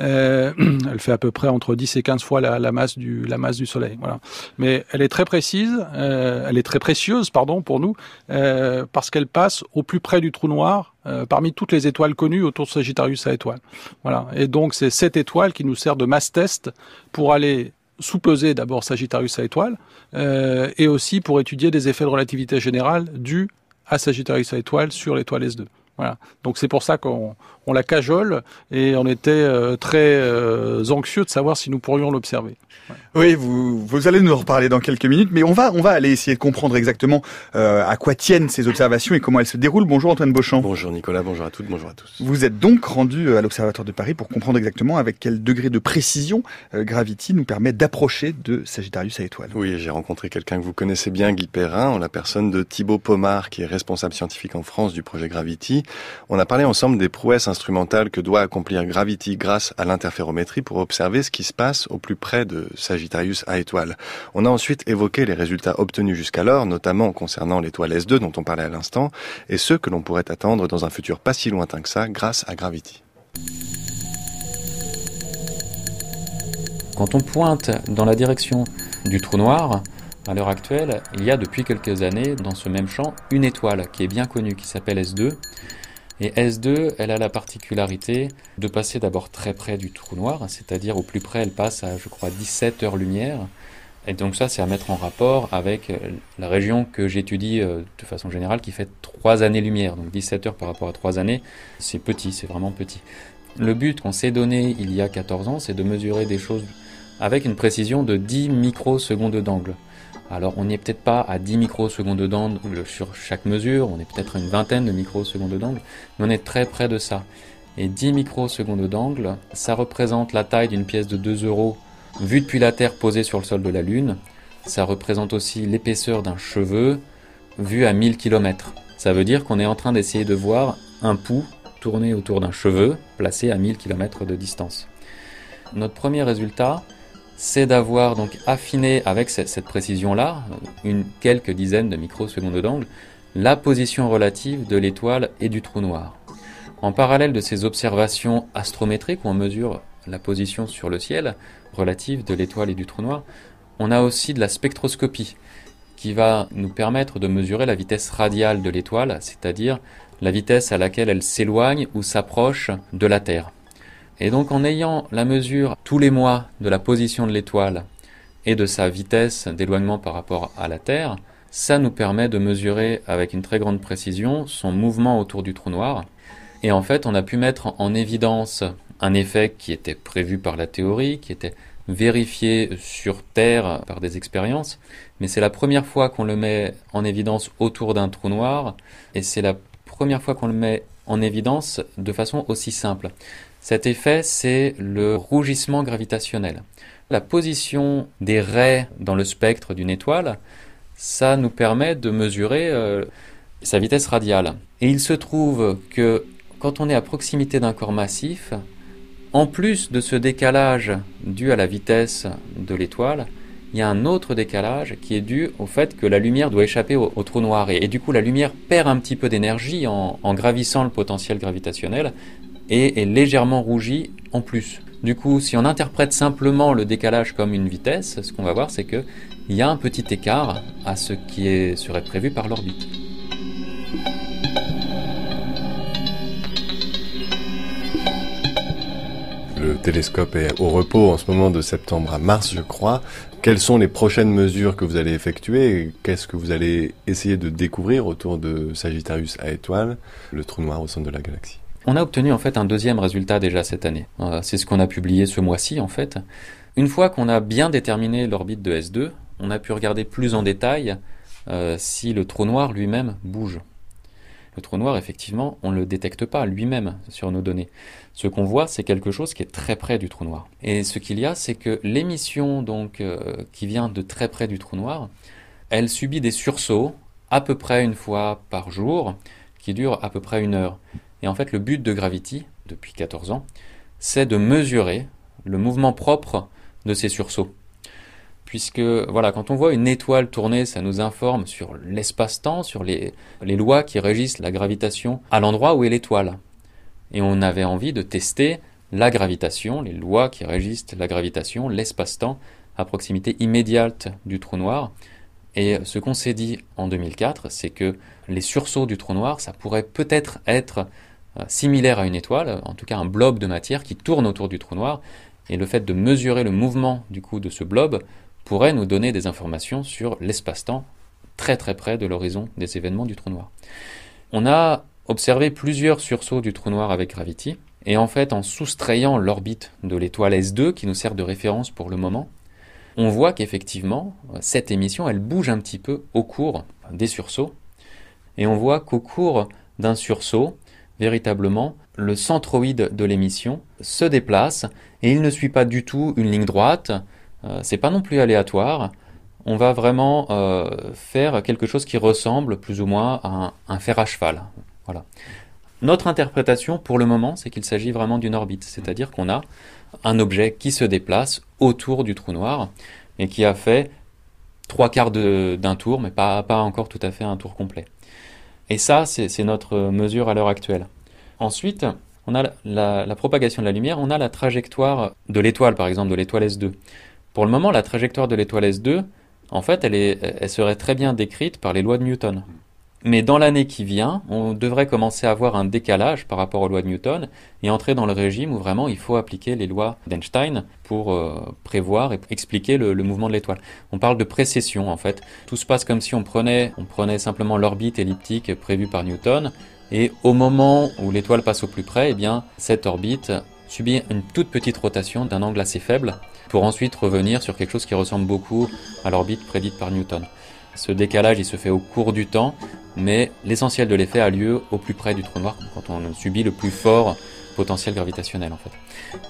Euh, elle fait à peu près entre dix et quinze fois la, la masse du la masse du Soleil, voilà. Mais elle est très précise, euh, elle est très précieuse, pardon, pour nous, euh, parce qu'elle passe au plus près du trou noir. Euh, parmi toutes les étoiles connues autour de Sagittarius A étoile, voilà. Et donc c'est cette étoile qui nous sert de mass test pour aller sous-peser d'abord Sagittarius A étoile euh, et aussi pour étudier des effets de relativité générale dus à Sagittarius A étoile sur l'étoile S deux. Voilà. Donc c'est pour ça qu'on on la cajole et on était euh, très euh, anxieux de savoir si nous pourrions l'observer. Ouais. Oui, vous, vous allez nous en reparler dans quelques minutes, mais on va, on va aller essayer de comprendre exactement euh, à quoi tiennent ces observations et comment elles se déroulent. Bonjour Antoine Beauchamp. Bonjour Nicolas, bonjour à toutes, bonjour à tous. Vous êtes donc rendu à l'Observatoire de Paris pour comprendre exactement avec quel degré de précision euh, Gravity nous permet d'approcher de Sagittarius A étoile. Oui, j'ai rencontré quelqu'un que vous connaissez bien, Guy Perrin, en la personne de Thibaut Paumard, qui est responsable scientifique en France du projet Gravity. On a parlé ensemble des prouesses instrumentales que doit accomplir Gravity grâce à l'interférométrie pour observer ce qui se passe au plus près de Sagittarius A étoile. On a ensuite évoqué les résultats obtenus jusqu'alors, notamment concernant l'étoile S deux dont on parlait à l'instant, et ceux que l'on pourrait attendre dans un futur pas si lointain que ça grâce à Gravity. Quand on pointe dans la direction du trou noir, à l'heure actuelle, il y a depuis quelques années dans ce même champ une étoile qui est bien connue, qui s'appelle S deux. Et S deux, elle a la particularité de passer d'abord très près du trou noir, c'est-à-dire au plus près, elle passe à, je crois, dix-sept heures-lumière. Et donc ça, c'est à mettre en rapport avec la région que j'étudie de façon générale, qui fait trois années-lumière. Donc dix-sept heures par rapport à trois années, c'est petit, c'est vraiment petit. Le but qu'on s'est donné il y a quatorze ans, c'est de mesurer des choses avec une précision de dix microsecondes d'angle. Alors on n'y est peut-être pas à dix microsecondes d'angle sur chaque mesure, on est peut-être à une vingtaine de microsecondes d'angle, mais on est très près de ça. Et dix microsecondes d'angle, ça représente la taille d'une pièce de deux euros vue depuis la Terre posée sur le sol de la Lune. Ça représente aussi l'épaisseur d'un cheveu vu à mille kilomètres. Ça veut dire qu'on est en train d'essayer de voir un pouls tourner autour d'un cheveu placé à mille kilomètres de distance. Notre premier résultat, c'est d'avoir donc affiné avec cette précision-là, une quelques dizaines de microsecondes d'angle, la position relative de l'étoile et du trou noir. En parallèle de ces observations astrométriques où on mesure la position sur le ciel relative de l'étoile et du trou noir, on a aussi de la spectroscopie qui va nous permettre de mesurer la vitesse radiale de l'étoile, c'est-à-dire la vitesse à laquelle elle s'éloigne ou s'approche de la Terre. Et donc en ayant la mesure tous les mois de la position de l'étoile et de sa vitesse d'éloignement par rapport à la Terre, ça nous permet de mesurer avec une très grande précision son mouvement autour du trou noir. Et en fait, on a pu mettre en évidence un effet qui était prévu par la théorie, qui était vérifié sur Terre par des expériences, mais c'est la première fois qu'on le met en évidence autour d'un trou noir, et c'est la première fois qu'on le met en évidence de façon aussi simple. Cet effet, c'est le rougissement gravitationnel. La position des raies dans le spectre d'une étoile, ça nous permet de mesurer euh, sa vitesse radiale. Et il se trouve que quand on est à proximité d'un corps massif, en plus de ce décalage dû à la vitesse de l'étoile, il y a un autre décalage qui est dû au fait que la lumière doit échapper au, au trou noir. Et, et du coup, la lumière perd un petit peu d'énergie en, en gravissant le potentiel gravitationnel, et est légèrement rougie en plus. Du coup, si on interprète simplement le décalage comme une vitesse, ce qu'on va voir, c'est qu'il y a un petit écart à ce qui est, serait prévu par l'orbite. Le télescope est au repos en ce moment de septembre à mars, je crois. Quelles sont les prochaines mesures que vous allez effectuer et qu'est-ce que vous allez essayer de découvrir autour de Sagittarius A étoile, le trou noir au centre de la galaxie? On a obtenu en fait un deuxième résultat déjà cette année. Euh, c'est ce qu'on a publié ce mois-ci en fait. Une fois qu'on a bien déterminé l'orbite de S deux, on a pu regarder plus en détail euh, si le trou noir lui-même bouge. Le trou noir, effectivement, on ne le détecte pas lui-même sur nos données. Ce qu'on voit, c'est quelque chose qui est très près du trou noir. Et ce qu'il y a, c'est que l'émission donc euh, qui vient de très près du trou noir, elle subit des sursauts à peu près une fois par jour, qui durent à peu près une heure. Et en fait, le but de Gravity, depuis quatorze ans, c'est de mesurer le mouvement propre de ces sursauts. Puisque voilà, quand on voit une étoile tourner, ça nous informe sur l'espace-temps, sur les, les lois qui régissent la gravitation à l'endroit où est l'étoile. Et on avait envie de tester la gravitation, les lois qui régissent la gravitation, l'espace-temps à proximité immédiate du trou noir. Et ce qu'on s'est dit en deux mille quatre, c'est que les sursauts du trou noir, ça pourrait peut-être être similaire à une étoile, en tout cas un blob de matière qui tourne autour du trou noir. Et le fait de mesurer le mouvement du coup de ce blob pourrait nous donner des informations sur l'espace-temps très très près de l'horizon des événements du trou noir. On a observé plusieurs sursauts du trou noir avec Gravity, et en fait en soustrayant l'orbite de l'étoile S deux qui nous sert de référence pour le moment, on voit qu'effectivement cette émission elle bouge un petit peu au cours des sursauts, et on voit qu'au cours d'un sursaut, véritablement, le centroïde de l'émission se déplace et il ne suit pas du tout une ligne droite. Euh, c'est pas non plus aléatoire. On va vraiment euh, faire quelque chose qui ressemble plus ou moins à un, un fer à cheval. Voilà. Notre interprétation pour le moment, c'est qu'il s'agit vraiment d'une orbite, c'est-à-dire qu'on a un objet qui se déplace autour du trou noir et qui a fait trois quarts d'un tour, mais pas, pas encore tout à fait un tour complet. Et ça, c'est notre mesure à l'heure actuelle. Ensuite, on a la, la, la propagation de la lumière, on a la trajectoire de l'étoile, par exemple, de l'étoile S deux. Pour le moment, la trajectoire de l'étoile S deux, en fait, elle, est, elle serait très bien décrite par les lois de Newton. Mais dans l'année qui vient, on devrait commencer à avoir un décalage par rapport aux lois de Newton et entrer dans le régime où vraiment il faut appliquer les lois d'Einstein pour euh, prévoir et expliquer le, le mouvement de l'étoile. On parle de précession en fait. Tout se passe comme si on prenait, on prenait simplement l'orbite elliptique prévue par Newton et au moment où l'étoile passe au plus près, eh bien, cette orbite subit une toute petite rotation d'un angle assez faible pour ensuite revenir sur quelque chose qui ressemble beaucoup à l'orbite prédite par Newton. Ce décalage, il se fait au cours du temps, mais l'essentiel de l'effet a lieu au plus près du trou noir, quand on subit le plus fort potentiel gravitationnel, en fait.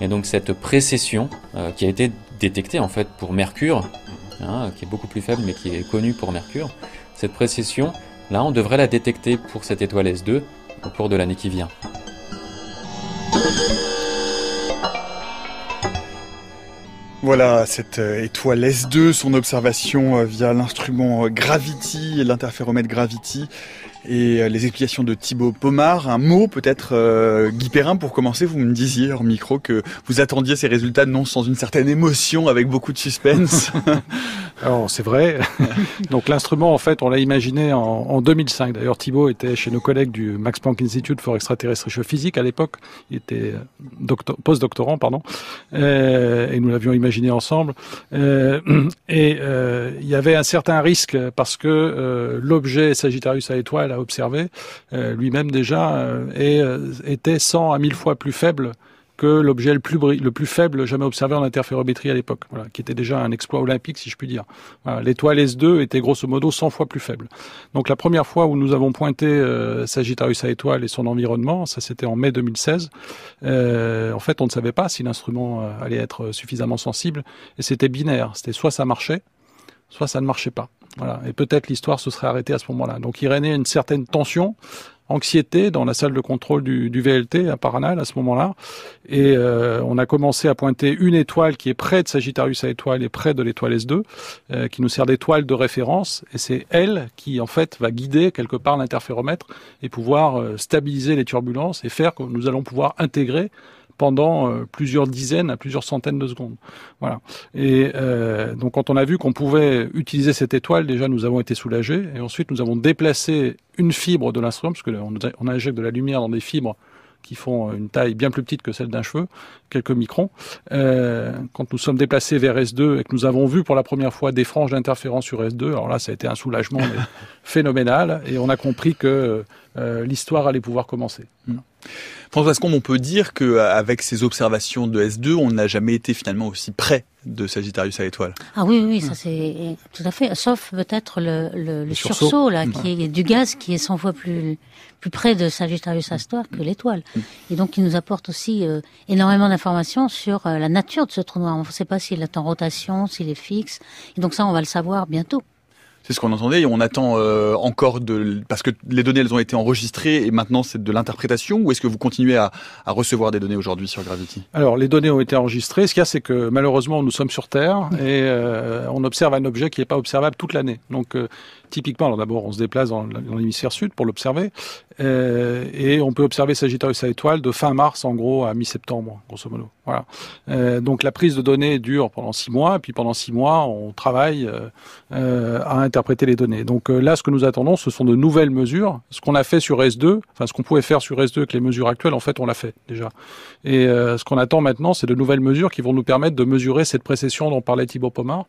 Et donc cette précession, euh, qui a été détectée, en fait, pour Mercure, hein, qui est beaucoup plus faible, mais qui est connue pour Mercure, cette précession, là, on devrait la détecter pour cette étoile S deux au cours de l'année qui vient. Voilà, cette étoile S deux, son observation via l'instrument Gravity, l'interféromètre Gravity, et les explications de Thibaut Paumard. Un mot peut-être, euh, Guy Perrin, pour commencer, vous me disiez hors micro que vous attendiez ces résultats non sans une certaine émotion, avec beaucoup de suspense. Alors c'est vrai. Donc l'instrument, en fait, on l'a imaginé en, en deux mille cinq. D'ailleurs, Thibaut était chez nos collègues du Max Planck Institute for Extraterrestrial Physics à l'époque. Il était post-doctorant, pardon. Euh, et nous l'avions imaginé ensemble. Euh, et euh, il y avait un certain risque parce que euh, l'objet Sagittarius A étoile à observer, euh, lui-même déjà, euh, et, euh, était cent à mille fois plus faible que l'objet le plus, le plus faible jamais observé en interférométrie à l'époque, voilà, qui était déjà un exploit olympique, si je puis dire. L'étoile S deux était grosso modo cent fois plus faible. Donc la première fois où nous avons pointé euh, Sagittarius A étoile et son environnement, ça c'était en mai deux mille seize, euh, en fait on ne savait pas si l'instrument euh, allait être suffisamment sensible, et c'était binaire, c'était soit ça marchait, soit ça ne marchait pas. Voilà. Et peut-être l'histoire se serait arrêtée à ce moment-là. Donc il régnait une certaine tension, anxiété dans la salle de contrôle du, du V L T à Paranal à ce moment-là. Et euh, on a commencé à pointer une étoile qui est près de Sagittarius A étoile et près de l'étoile S deux, euh, qui nous sert d'étoile de référence. Et c'est elle qui, en fait, va guider quelque part l'interféromètre et pouvoir euh, stabiliser les turbulences et faire que nous allons pouvoir intégrer pendant euh, plusieurs dizaines à plusieurs centaines de secondes. Voilà. Et euh, donc quand on a vu qu'on pouvait utiliser cette étoile, déjà nous avons été soulagés. Et ensuite nous avons déplacé une fibre de l'instrument, parce qu'on on injecte de la lumière dans des fibres qui font une taille bien plus petite que celle d'un cheveu. quelques microns. Euh, quand nous sommes déplacés vers S deux et que nous avons vu pour la première fois des franges d'interférence sur S deux, alors là, ça a été un soulagement phénoménal et on a compris que euh, l'histoire allait pouvoir commencer. Mm. Françoise Combes, on peut dire qu'avec ces observations de S deux, on n'a jamais été finalement aussi près de Sagittarius à l'étoile. Ah oui, oui, ça c'est tout à fait, sauf peut-être le, le, le, le sursaut, sursaut là, mmh. qui est du gaz qui est cent fois plus, plus près de Sagittarius A* que l'étoile. Mmh. Et donc il nous apporte aussi euh, énormément d'informations sur euh, la nature de ce trou noir. On ne sait pas s'il est en rotation, s'il est fixe. Et donc ça, on va le savoir bientôt. C'est ce qu'on entendait, on attend euh, encore de... Parce que les données, elles ont été enregistrées et maintenant c'est de l'interprétation, ou est-ce que vous continuez à, à recevoir des données aujourd'hui sur Gravity? Alors les données ont été enregistrées, ce qu'il y a c'est que malheureusement nous sommes sur Terre et euh, on observe un objet qui n'est pas observable toute l'année. Donc euh, typiquement, alors d'abord on se déplace dans l'hémisphère sud pour l'observer euh, et on peut observer Sagittarius A* de fin mars en gros à mi-septembre, grosso modo. Voilà. Euh, donc la prise de données dure pendant six mois et puis pendant six mois on travaille euh, à interpréter les données. Donc euh, là, ce que nous attendons, ce sont de nouvelles mesures. Ce qu'on a fait sur S deux, enfin ce qu'on pouvait faire sur S deux avec les mesures actuelles, en fait, on l'a fait déjà. Et euh, ce qu'on attend maintenant, c'est de nouvelles mesures qui vont nous permettre de mesurer cette précession dont parlait Thibaut Paumard,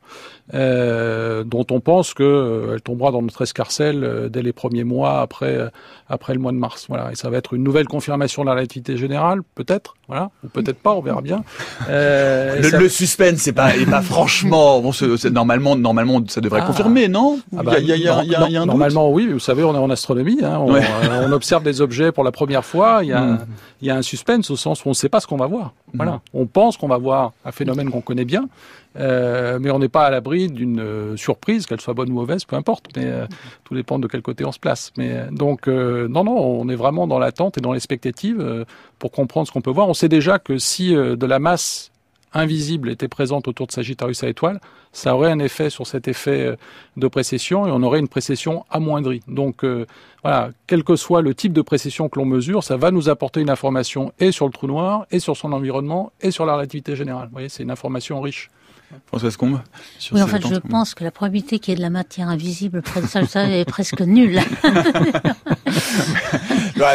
euh, dont on pense qu'elle euh, tombera dans notre escarcelle euh, dès les premiers mois après, euh, après le mois de mars. Voilà. Et ça va être une nouvelle confirmation de la relativité générale, peut-être, voilà, ou peut-être pas, on verra bien. Euh, le, ça... le suspense, c'est pas, et pas franchement. Bon, c'est, normalement, normalement, ça devrait ah, confirmer, non ? Ah bah, il y a, il y a, non, il y a, il y a un normalement, doute. Oui. Mais vous savez, on est en astronomie, hein, on, ouais. euh, on observe des objets pour la première fois. Il y a, mm. il y a un suspense au sens où on ne sait pas ce qu'on va voir. Voilà. Mm. On pense qu'on va voir un phénomène qu'on connaît bien. Euh, mais on n'est pas à l'abri d'une euh, surprise, qu'elle soit bonne ou mauvaise, peu importe. Mais, euh, tout dépend de quel côté on se place. Mais euh, donc, euh, non, non, on est vraiment dans l'attente et dans l'expectative euh, pour comprendre ce qu'on peut voir. On sait déjà que si euh, de la masse invisible était présente autour de Sagittarius A étoile, ça aurait un effet sur cet effet de précession et on aurait une précession amoindrie. Donc euh, voilà, quel que soit le type de précession que l'on mesure, ça va nous apporter une information et sur le trou noir, et sur son environnement, et sur la relativité générale. Vous voyez, c'est une information riche. Françoise Combes, sur oui, en fait, je pense que la probabilité qu'il y ait de la matière invisible près de ça, ça est presque nulle.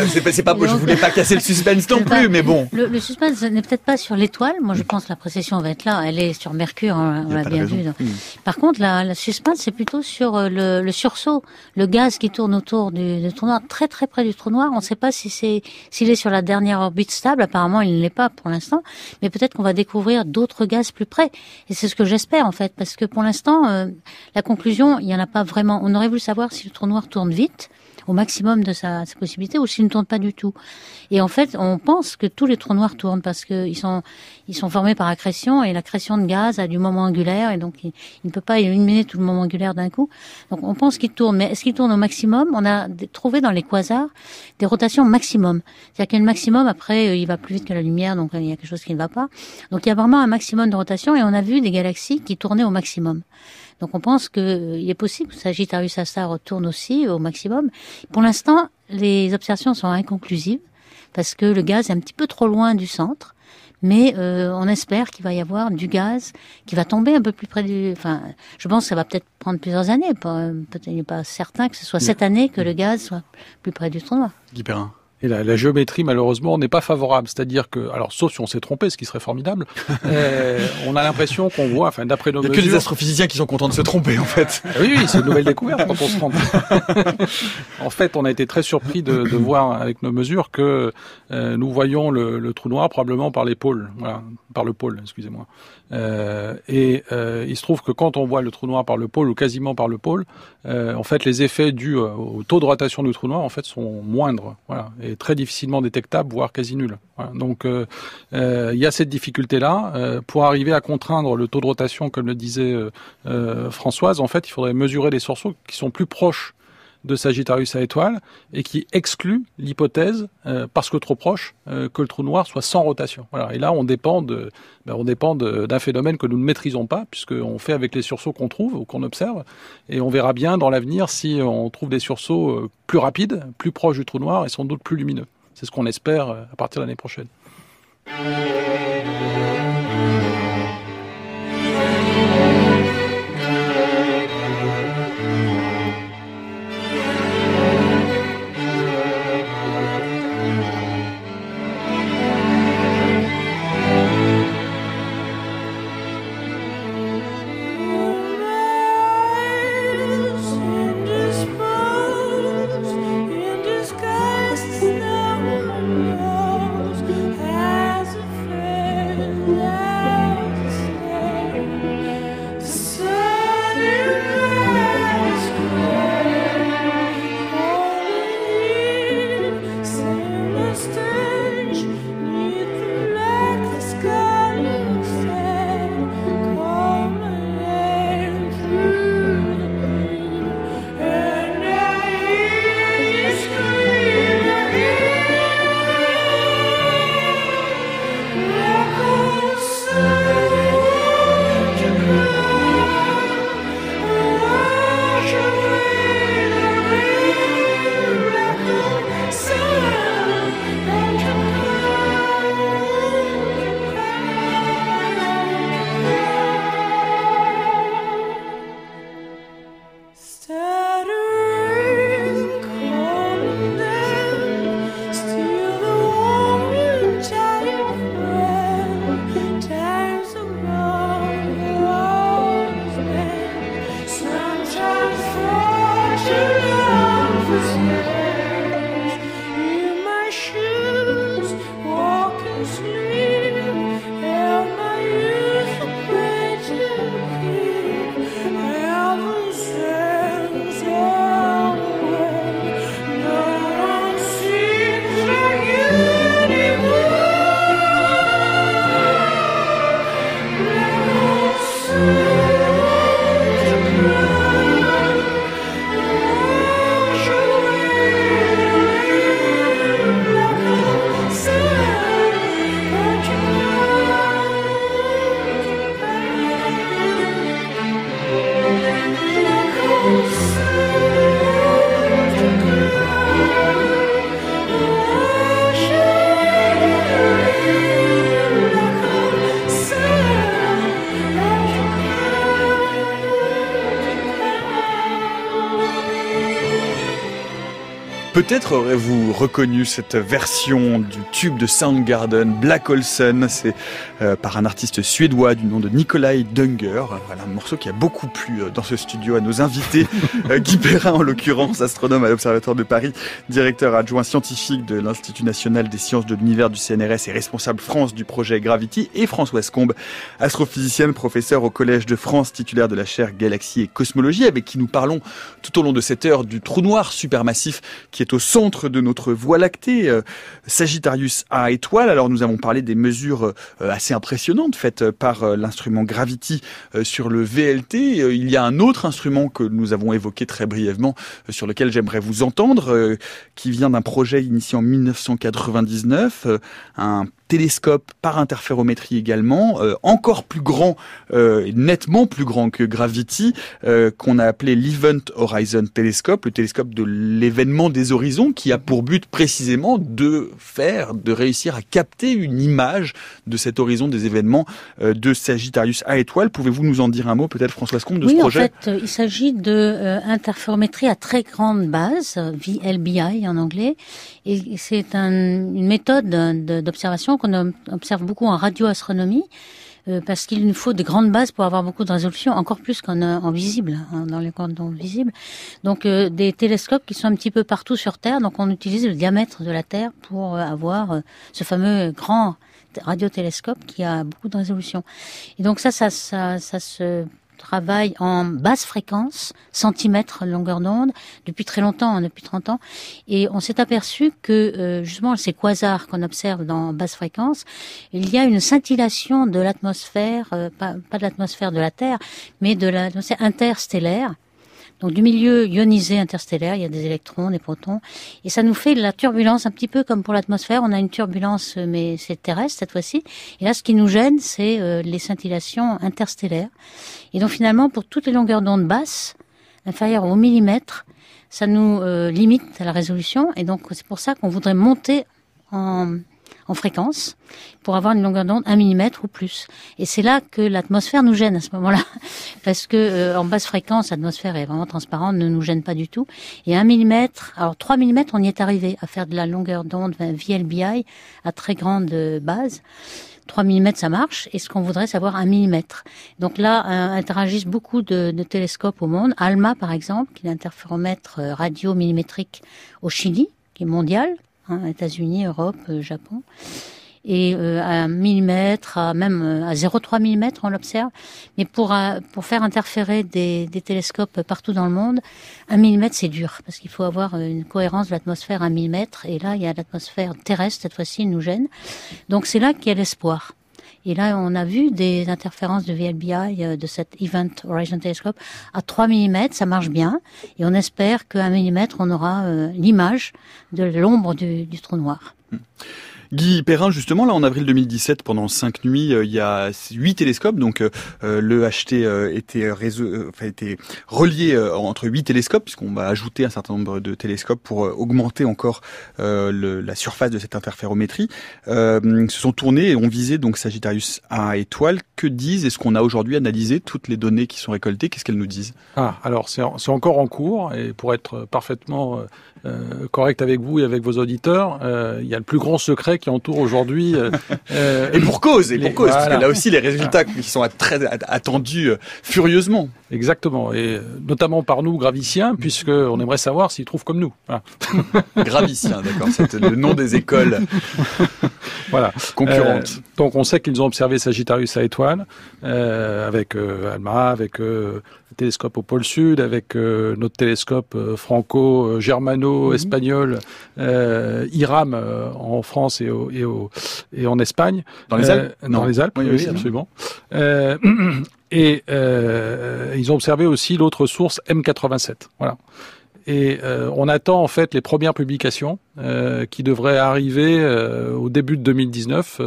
c'est pas, c'est pas, donc, je voulais pas casser le suspense non pas, plus, mais bon. Le, le suspense n'est peut-être pas sur l'étoile. Moi, je pense que la précession va être là. Elle est sur Mercure, on, on l'a bien vu. Donc. Mmh. Par contre, la, la suspense, c'est plutôt sur le, le sursaut, le gaz qui tourne autour du, du trou noir, très très près du trou noir. On ne sait pas si c'est, s'il est sur la dernière orbite stable. Apparemment, il ne l'est pas pour l'instant. Mais peut-être qu'on va découvrir d'autres gaz plus près. Et c'est ce que j'espère en fait, parce que pour l'instant, euh, la conclusion, il n'y en a pas vraiment. On aurait voulu savoir si le trou noir tourne vite, au maximum de sa, sa possibilité, ou s'il ne tourne pas du tout. Et en fait, on pense que tous les trous noirs tournent, parce que ils sont, ils sont formés par accrétion, et l'accrétion de gaz a du moment angulaire, et donc il, il ne peut pas éliminer tout le moment angulaire d'un coup. Donc on pense qu'ils tournent, mais est-ce qu'ils tournent au maximum? On a trouvé dans les quasars des rotations maximum. C'est-à-dire qu'il y a le maximum, après il va plus vite que la lumière, donc il y a quelque chose qui ne va pas. Donc il y a vraiment un maximum de rotation, et on a vu des galaxies qui tournaient au maximum. Donc on pense qu'il est possible que Sagittarius A* retourne aussi au maximum. Pour l'instant, les observations sont inconclusives parce que le gaz est un petit peu trop loin du centre. Mais euh, on espère qu'il va y avoir du gaz qui va tomber un peu plus près du... Enfin, je pense que ça va peut-être prendre plusieurs années. Il n'est pas certain que ce soit oui. cette année que le gaz soit plus près du trou noir. Guy Perrin. Et la, la géométrie, malheureusement, n'est pas favorable. C'est-à-dire que, alors, sauf si on s'est trompé, ce qui serait formidable, euh, on a l'impression qu'on voit, enfin, d'après nos mesures... Il n'y a mesures, que les astrophysiciens qui sont contents de se tromper, en fait. Oui, oui, c'est une nouvelle découverte quand on se trompe. En fait, on a été très surpris de, de voir, avec nos mesures, que euh, nous voyons le, le trou noir probablement par les pôles. Voilà, par le pôle, excusez-moi. Euh, et euh, il se trouve que quand on voit le trou noir par le pôle, ou quasiment par le pôle, euh, en fait, les effets dus au taux de rotation du trou noir, en fait, sont moindres. Voilà. Et très difficilement détectable, voire quasi nul. Voilà. Donc, il euh, euh, y a cette difficulté-là. Euh, pour arriver à contraindre le taux de rotation, comme le disait euh, euh, Françoise, en fait, il faudrait mesurer les sursauts qui sont plus proches de Sagittarius A étoile et qui exclut l'hypothèse, euh, parce que trop proche, euh, que le trou noir soit sans rotation. Voilà. Et là, on dépend de, ben, on dépend de, d'un phénomène que nous ne maîtrisons pas, puisqu'on fait avec les sursauts qu'on trouve ou qu'on observe. Et on verra bien dans l'avenir si on trouve des sursauts plus rapides, plus proches du trou noir et sans doute plus lumineux. C'est ce qu'on espère à partir de l'année prochaine. Thank you. Peut-être aurez-vous reconnu cette version du tube de Soundgarden, Black Hole Sun, c'est euh, par un artiste suédois du nom de Nikolai Dunger. Voilà un morceau qui a beaucoup plu euh, dans ce studio à nos invités. euh, Guy Perrin, en l'occurrence, astronome à l'Observatoire de Paris, directeur adjoint scientifique de l'Institut National des Sciences de l'Univers du C N R S et responsable France du projet Gravity. Et Françoise Combes, astrophysicienne, professeure au Collège de France, titulaire de la chaire Galaxie et Cosmologie, avec qui nous parlons tout au long de cette heure du trou noir supermassif qui est au centre de notre Voie lactée, euh, Sagittarius A étoile. Alors nous avons parlé des mesures euh, assez impressionnantes faites par euh, l'instrument Gravity euh, sur le V L T. Euh, il y a un autre instrument que nous avons évoqué très brièvement, euh, sur lequel j'aimerais vous entendre, euh, qui vient d'un projet initié en mille neuf cent quatre-vingt-dix-neuf, euh, un télescope par interférométrie également, euh, encore plus grand, euh, nettement plus grand que Gravity, euh, qu'on a appelé l'Event Horizon Telescope, le télescope de l'événement des horizons, qui a pour but précisément de faire, de réussir à capter une image de cet horizon des événements euh, de Sagittarius A étoile. Pouvez-vous nous en dire un mot, peut-être, Françoise Combes, de oui, ce projet? Oui, en fait, il s'agit de euh, interférométrie à très grande base, V L B I en anglais, et c'est un, une méthode d'observation qu'on observe beaucoup en radioastronomie, euh, parce qu'il nous faut de grandes bases pour avoir beaucoup de résolution, encore plus qu'en en visible, hein, dans les conditions visibles. Donc euh, des télescopes qui sont un petit peu partout sur Terre, donc on utilise le diamètre de la Terre pour euh, avoir euh, ce fameux grand radiotélescope qui a beaucoup de résolution. Et donc ça, ça, ça, ça se... travaille en basse fréquence, centimètres longueur d'onde, depuis très longtemps, depuis trente ans. Et on s'est aperçu que, euh, justement, ces quasars qu'on observe dans basse fréquence, il y a une scintillation de l'atmosphère, euh, pas, pas de l'atmosphère de la Terre, mais de l'atmosphère interstellaire. Donc du milieu ionisé interstellaire, il y a des électrons, des protons, et ça nous fait de la turbulence, un petit peu comme pour l'atmosphère, on a une turbulence, mais c'est terrestre cette fois-ci, et là ce qui nous gêne, c'est euh, les scintillations interstellaires. Et donc finalement, pour toutes les longueurs d'onde basses, inférieures au millimètre, ça nous euh, limite à la résolution, et donc c'est pour ça qu'on voudrait monter en... en fréquence, pour avoir une longueur d'onde un millimètre ou plus. Et c'est là que l'atmosphère nous gêne à ce moment-là, parce que euh, en basse fréquence, l'atmosphère est vraiment transparente, ne nous gêne pas du tout. Et un millimètre, alors trois millimètres, on y est arrivé à faire de la longueur d'onde V L B I à très grande base. trois millimètres, ça marche, et ce qu'on voudrait, c'est avoir un millimètre. Donc là, euh, interagissent beaucoup de, de télescopes au monde. ALMA, par exemple, qui est l'interféromètre radio millimétrique au Chili, qui est mondial, hein, États-Unis, Europe, euh, Japon, et euh, à un millimètre, à même euh, à zéro virgule trois millimètres, on l'observe. Mais pour euh, pour faire interférer des, des télescopes partout dans le monde, un millimètre, c'est dur, parce qu'il faut avoir une cohérence de l'atmosphère à un millimètre, et là, il y a l'atmosphère terrestre, cette fois-ci, nous gêne. Donc c'est là qu'il y a l'espoir. Et là, on a vu des interférences de V L B I, de cet Event Horizon Telescope, à trois millimètres, ça marche bien. Et on espère qu'à un millimètre, on aura euh, l'image de l'ombre du, du trou noir. Mmh. Guy Perrin, justement, là, en avril deux mille dix-sept, pendant cinq nuits, euh, il y a huit télescopes. Donc, euh, le H T euh, était, réseau, euh, enfin, était relié euh, entre huit télescopes, puisqu'on va ajouter un certain nombre de télescopes pour euh, augmenter encore euh, le, la surface de cette interférométrie. Euh, se sont tournés et ont visé donc Sagittarius A étoile. Que disent, est-ce qu'on a aujourd'hui analysé toutes les données qui sont récoltées? Qu'est-ce qu'elles nous disent? Ah, alors, c'est en, c'est encore en cours. Et pour être parfaitement euh, correct avec vous et avec vos auditeurs, euh, il y a le plus grand secret qui entoure aujourd'hui. Euh, et pour cause, et pour les, cause, voilà. Parce que là aussi les résultats qui sont très attendus euh, furieusement. Exactement, et notamment par nous, graviciens, puisque on aimerait savoir s'ils trouvent comme nous. Voilà. Graviciens, d'accord, c'est le nom des écoles voilà. concurrentes. Euh, donc on sait qu'ils ont observé Sagittarius A étoile, euh, avec euh, ALMA, avec euh, le télescope au pôle sud, avec euh, notre télescope euh, franco-germano-espagnol, euh, IRAM euh, en France et Et, au, et, au, et en Espagne. Dans les Alpes euh, non. Dans les Alpes, oui, oui, oui absolument. Euh, et euh, ils ont observé aussi l'autre source M quatre-vingt-sept. Voilà. Et euh, on attend en fait les premières publications euh, qui devrait arriver euh, au début de deux mille dix-neuf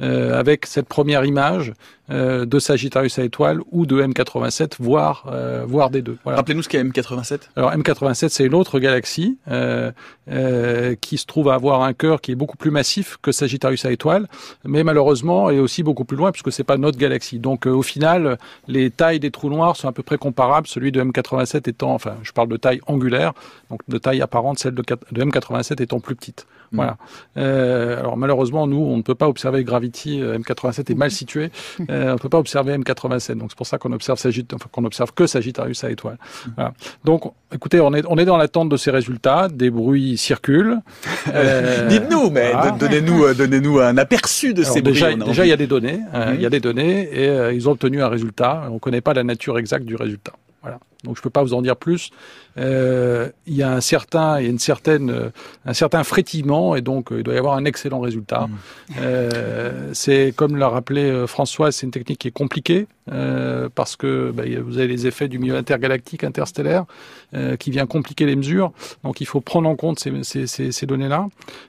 euh, avec cette première image euh, de Sagittarius A étoile ou de M quatre-vingt-sept, voire, euh, voire des deux. Voilà. Rappelez-nous ce qu'est M quatre-vingt-sept. Alors M quatre-vingt-sept, c'est l'autre galaxie euh, euh, qui se trouve à avoir un cœur qui est beaucoup plus massif que Sagittarius A étoile, mais malheureusement est aussi beaucoup plus loin puisque c'est pas notre galaxie. Donc euh, au final, les tailles des trous noirs sont à peu près comparables, celui de M quatre-vingt-sept étant, enfin je parle de taille angulaire, donc de taille apparente, celle de, de M quatre-vingt-sept étant plus petite. Mmh. Voilà. Euh, alors malheureusement, nous, on ne peut pas observer Gravity, M quatre-vingt-sept est mal situé, euh, on ne peut pas observer M quatre-vingt-sept, donc c'est pour ça qu'on observe, Sagitt... enfin, qu'on observe que Sagittarius A étoile. Mmh. Voilà. Donc, écoutez, on est, on est dans l'attente de ces résultats, des bruits circulent. Euh... Dites-nous, mais voilà. donnez-nous, euh, donnez-nous un aperçu de alors, ces déjà, bruits. Déjà, il y a des données, euh, mmh. il y a des données, et euh, ils ont obtenu un résultat, on ne connaît pas la nature exacte du résultat. Voilà. Donc je peux pas vous en dire plus. Euh, il y a un certain, il y a une certaine, un certain frétillement et donc il doit y avoir un excellent résultat. Mmh. Euh, c'est comme l'a rappelé Françoise, c'est une technique qui est compliquée euh, parce que bah, vous avez les effets du milieu intergalactique, interstellaire, euh, qui vient compliquer les mesures. Donc il faut prendre en compte ces, ces, ces, ces données-là.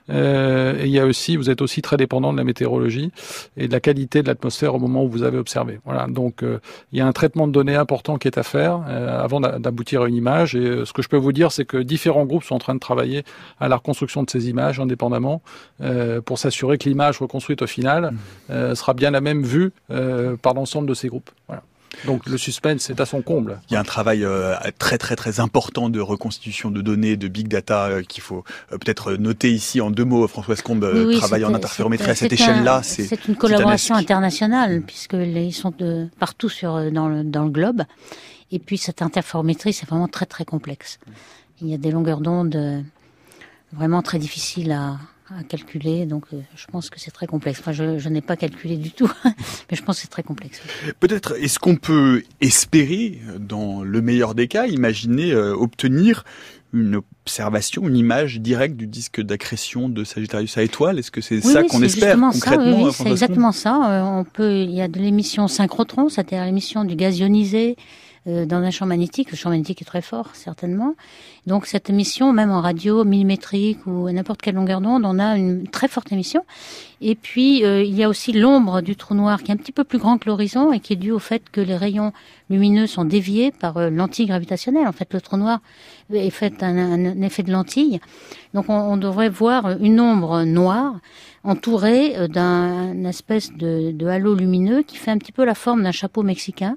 Euh, et il y a aussi, vous êtes aussi très dépendant de la météorologie et de la qualité de l'atmosphère au moment où vous avez observé. Voilà. Donc euh, il y a un traitement de données important qui est à faire. Euh, avant d'aboutir à une image. Et ce que je peux vous dire, c'est que différents groupes sont en train de travailler à la reconstruction de ces images indépendamment euh, pour s'assurer que l'image reconstruite au final euh, sera bien la même vue euh, par l'ensemble de ces groupes. Voilà. Donc le suspense est à son comble. Il y a un travail euh, très très très important de reconstitution de données, de big data euh, qu'il faut euh, peut-être noter ici en deux mots. Françoise Combes euh, oui, travaille en interférométrie à cette échelle-là. Un, c'est, c'est une collaboration c'est internationale puisqu'ils sont de, partout sur, dans, le, dans le globe. Et puis cette interférométrie, c'est vraiment très très complexe. Il y a des longueurs d'onde vraiment très difficiles à, à calculer, donc je pense que c'est très complexe. Enfin, je, je n'ai pas calculé du tout, mais je pense que c'est très complexe. Peut-être, est-ce qu'on peut espérer, dans le meilleur des cas, imaginer euh, obtenir une observation, une image directe du disque d'accrétion de Sagittarius A étoile? Est-ce que c'est oui, ça oui, qu'on c'est espère concrètement? Oui, oui, c'est exactement ça. On peut, il y a de l'émission synchrotron, c'est-à-dire l'émission du gaz ionisé, dans un champ magnétique, le champ magnétique est très fort, certainement. Donc cette émission, même en radio, millimétrique ou à n'importe quelle longueur d'onde, on a une très forte émission. Et puis, euh, il y a aussi l'ombre du trou noir qui est un petit peu plus grand que l'horizon et qui est due au fait que les rayons lumineux sont déviés par euh, lentille gravitationnelle. En fait, le trou noir est fait un, un effet de lentille. Donc on, on devrait voir une ombre noire entourée d'un espèce de, de halo lumineux qui fait un petit peu la forme d'un chapeau mexicain,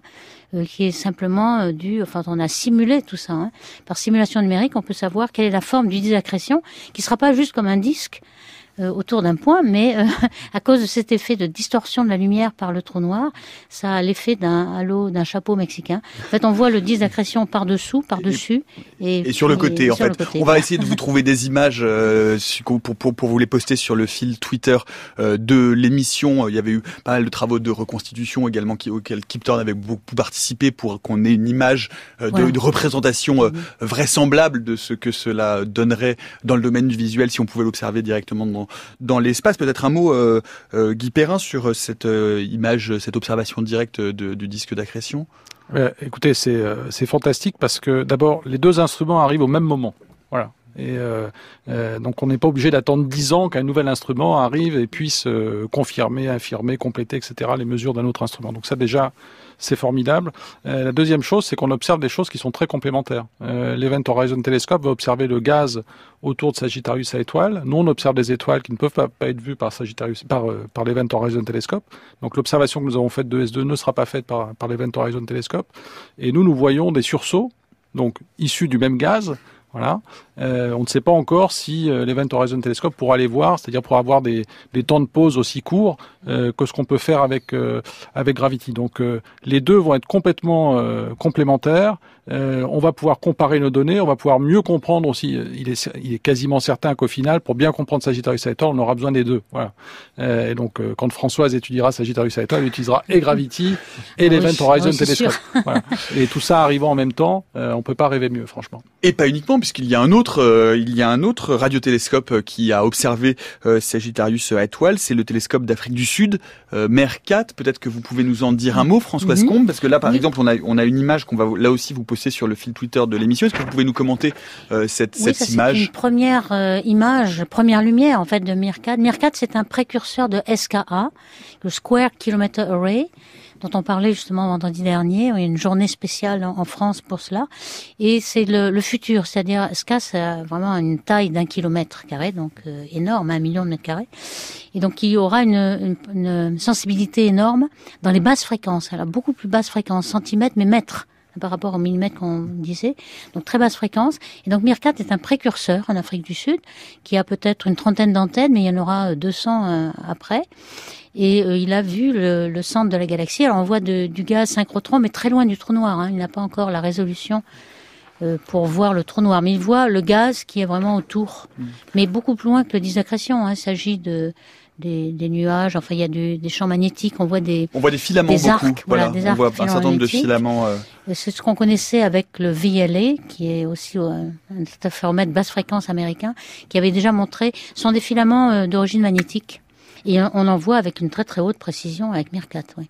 euh, qui est simplement euh, dû... Enfin, on a simulé tout ça. Hein. Par simulation numérique, on peut savoir quelle est la forme du disque d'accrétion, qui ne sera pas juste comme un disque euh, autour d'un point, mais euh, à cause de cet effet de distorsion de la lumière par le trou noir, ça a l'effet d'un halo, d'un chapeau mexicain. En fait, on voit le disque d'accrétion par-dessous, par-dessus. Et, et sur le côté, et, en, en fait. Côté, on va essayer de vous trouver des images euh, pour, pour, pour vous les poster sur le fil Twitter de l'émission. Il y avait eu pas mal de travaux de reconstitution également auxquels Kip Thorne avait beaucoup participé pour qu'on ait une image de, ouais. de représentation vraisemblable de ce que cela donnerait dans le domaine du visuel si on pouvait l'observer directement dans, dans l'espace. Peut-être un mot, euh, euh, Guy Perrin, sur cette euh, image, cette observation directe de, du disque d'accrétion. Ouais, écoutez, c'est, euh, c'est fantastique parce que d'abord, les deux instruments arrivent au même moment. Voilà. Et euh, euh, donc on n'est pas obligé d'attendre dix ans qu'un nouvel instrument arrive et puisse euh, confirmer, infirmer, compléter, et cetera les mesures d'un autre instrument. Donc ça déjà, c'est formidable. Euh, la deuxième chose, c'est qu'on observe des choses qui sont très complémentaires. Euh, L'Event Horizon Telescope va observer le gaz autour de Sagittarius A étoile. Nous, on observe des étoiles qui ne peuvent pas, pas être vues par, Sagittarius, par, euh, par l'Event Horizon Telescope. Donc l'observation que nous avons faite de S deux ne sera pas faite par, par l'Event Horizon Telescope. Et nous, nous voyons des sursauts, donc issus du même gaz. Voilà. Euh, on ne sait pas encore si euh, l'Event Horizon Telescope pourra les voir, c'est-à-dire pour avoir des, des temps de pause aussi courts euh, que ce qu'on peut faire avec euh, avec Gravity. Donc euh, les deux vont être complètement euh, complémentaires. Euh, on va pouvoir comparer nos données, on va pouvoir mieux comprendre aussi. Il est il est quasiment certain qu'au final, pour bien comprendre Sagittarius A étoile, on aura besoin des deux. Voilà. Euh, et donc euh, quand Françoise étudiera Sagittarius A étoile, elle utilisera et Gravity et l'Event Horizon Telescope. Voilà. Et tout ça arrivant en même temps, euh, on peut pas rêver mieux, franchement. Et pas uniquement, puisqu'il y a un autre, euh, il y a un autre radiotélescope qui a observé euh, Sagittarius A étoile, c'est le télescope d'Afrique du Sud, euh, MeerKAT. Peut-être que vous pouvez nous en dire un mot, Françoise Combes, parce que là, par oui. exemple, on a, on a une image qu'on va là aussi vous poster poussé sur le fil Twitter de l'émission. Est-ce que vous pouvez nous commenter euh, cette, oui, cette ça, image? Oui, c'est une première euh, image, première lumière en fait de MeerKAT. MeerKAT, c'est un précurseur de S K A, le Square Kilometer Array, dont on parlait justement vendredi dernier. Il y a une journée spéciale en France pour cela. Et c'est le, le futur, c'est-à-dire S K A, ça a vraiment une taille d'un kilomètre carré, donc euh, énorme, un million de mètres carrés. Et donc il y aura une, une, une sensibilité énorme dans les basses fréquences. Alors beaucoup plus basses fréquences, centimètres mais mètres, par rapport au millimètre qu'on disait, donc très basse fréquence. Et donc MeerKAT est un précurseur en Afrique du Sud, qui a peut-être une trentaine d'antennes, mais il y en aura deux cents après. Et euh, il a vu le, le centre de la galaxie. Alors on voit de, du gaz synchrotron, mais très loin du trou noir. Hein. Il n'a pas encore la résolution euh, pour voir le trou noir, mais il voit le gaz qui est vraiment autour, mmh. mais beaucoup plus loin que le disaccrétion. Hein. Il s'agit de Des, des nuages, enfin il y a du, des champs magnétiques, on voit des on voit des filaments, des arcs, beaucoup. Voilà, voilà, des arcs, on voit un certain nombre de filaments. Euh... C'est ce qu'on connaissait avec le V L A, qui est aussi un interféromètre basse fréquence américain, qui avait déjà montré, ce sont des filaments d'origine magnétique, et on en voit avec une très très haute précision avec MeerKAT. Oui.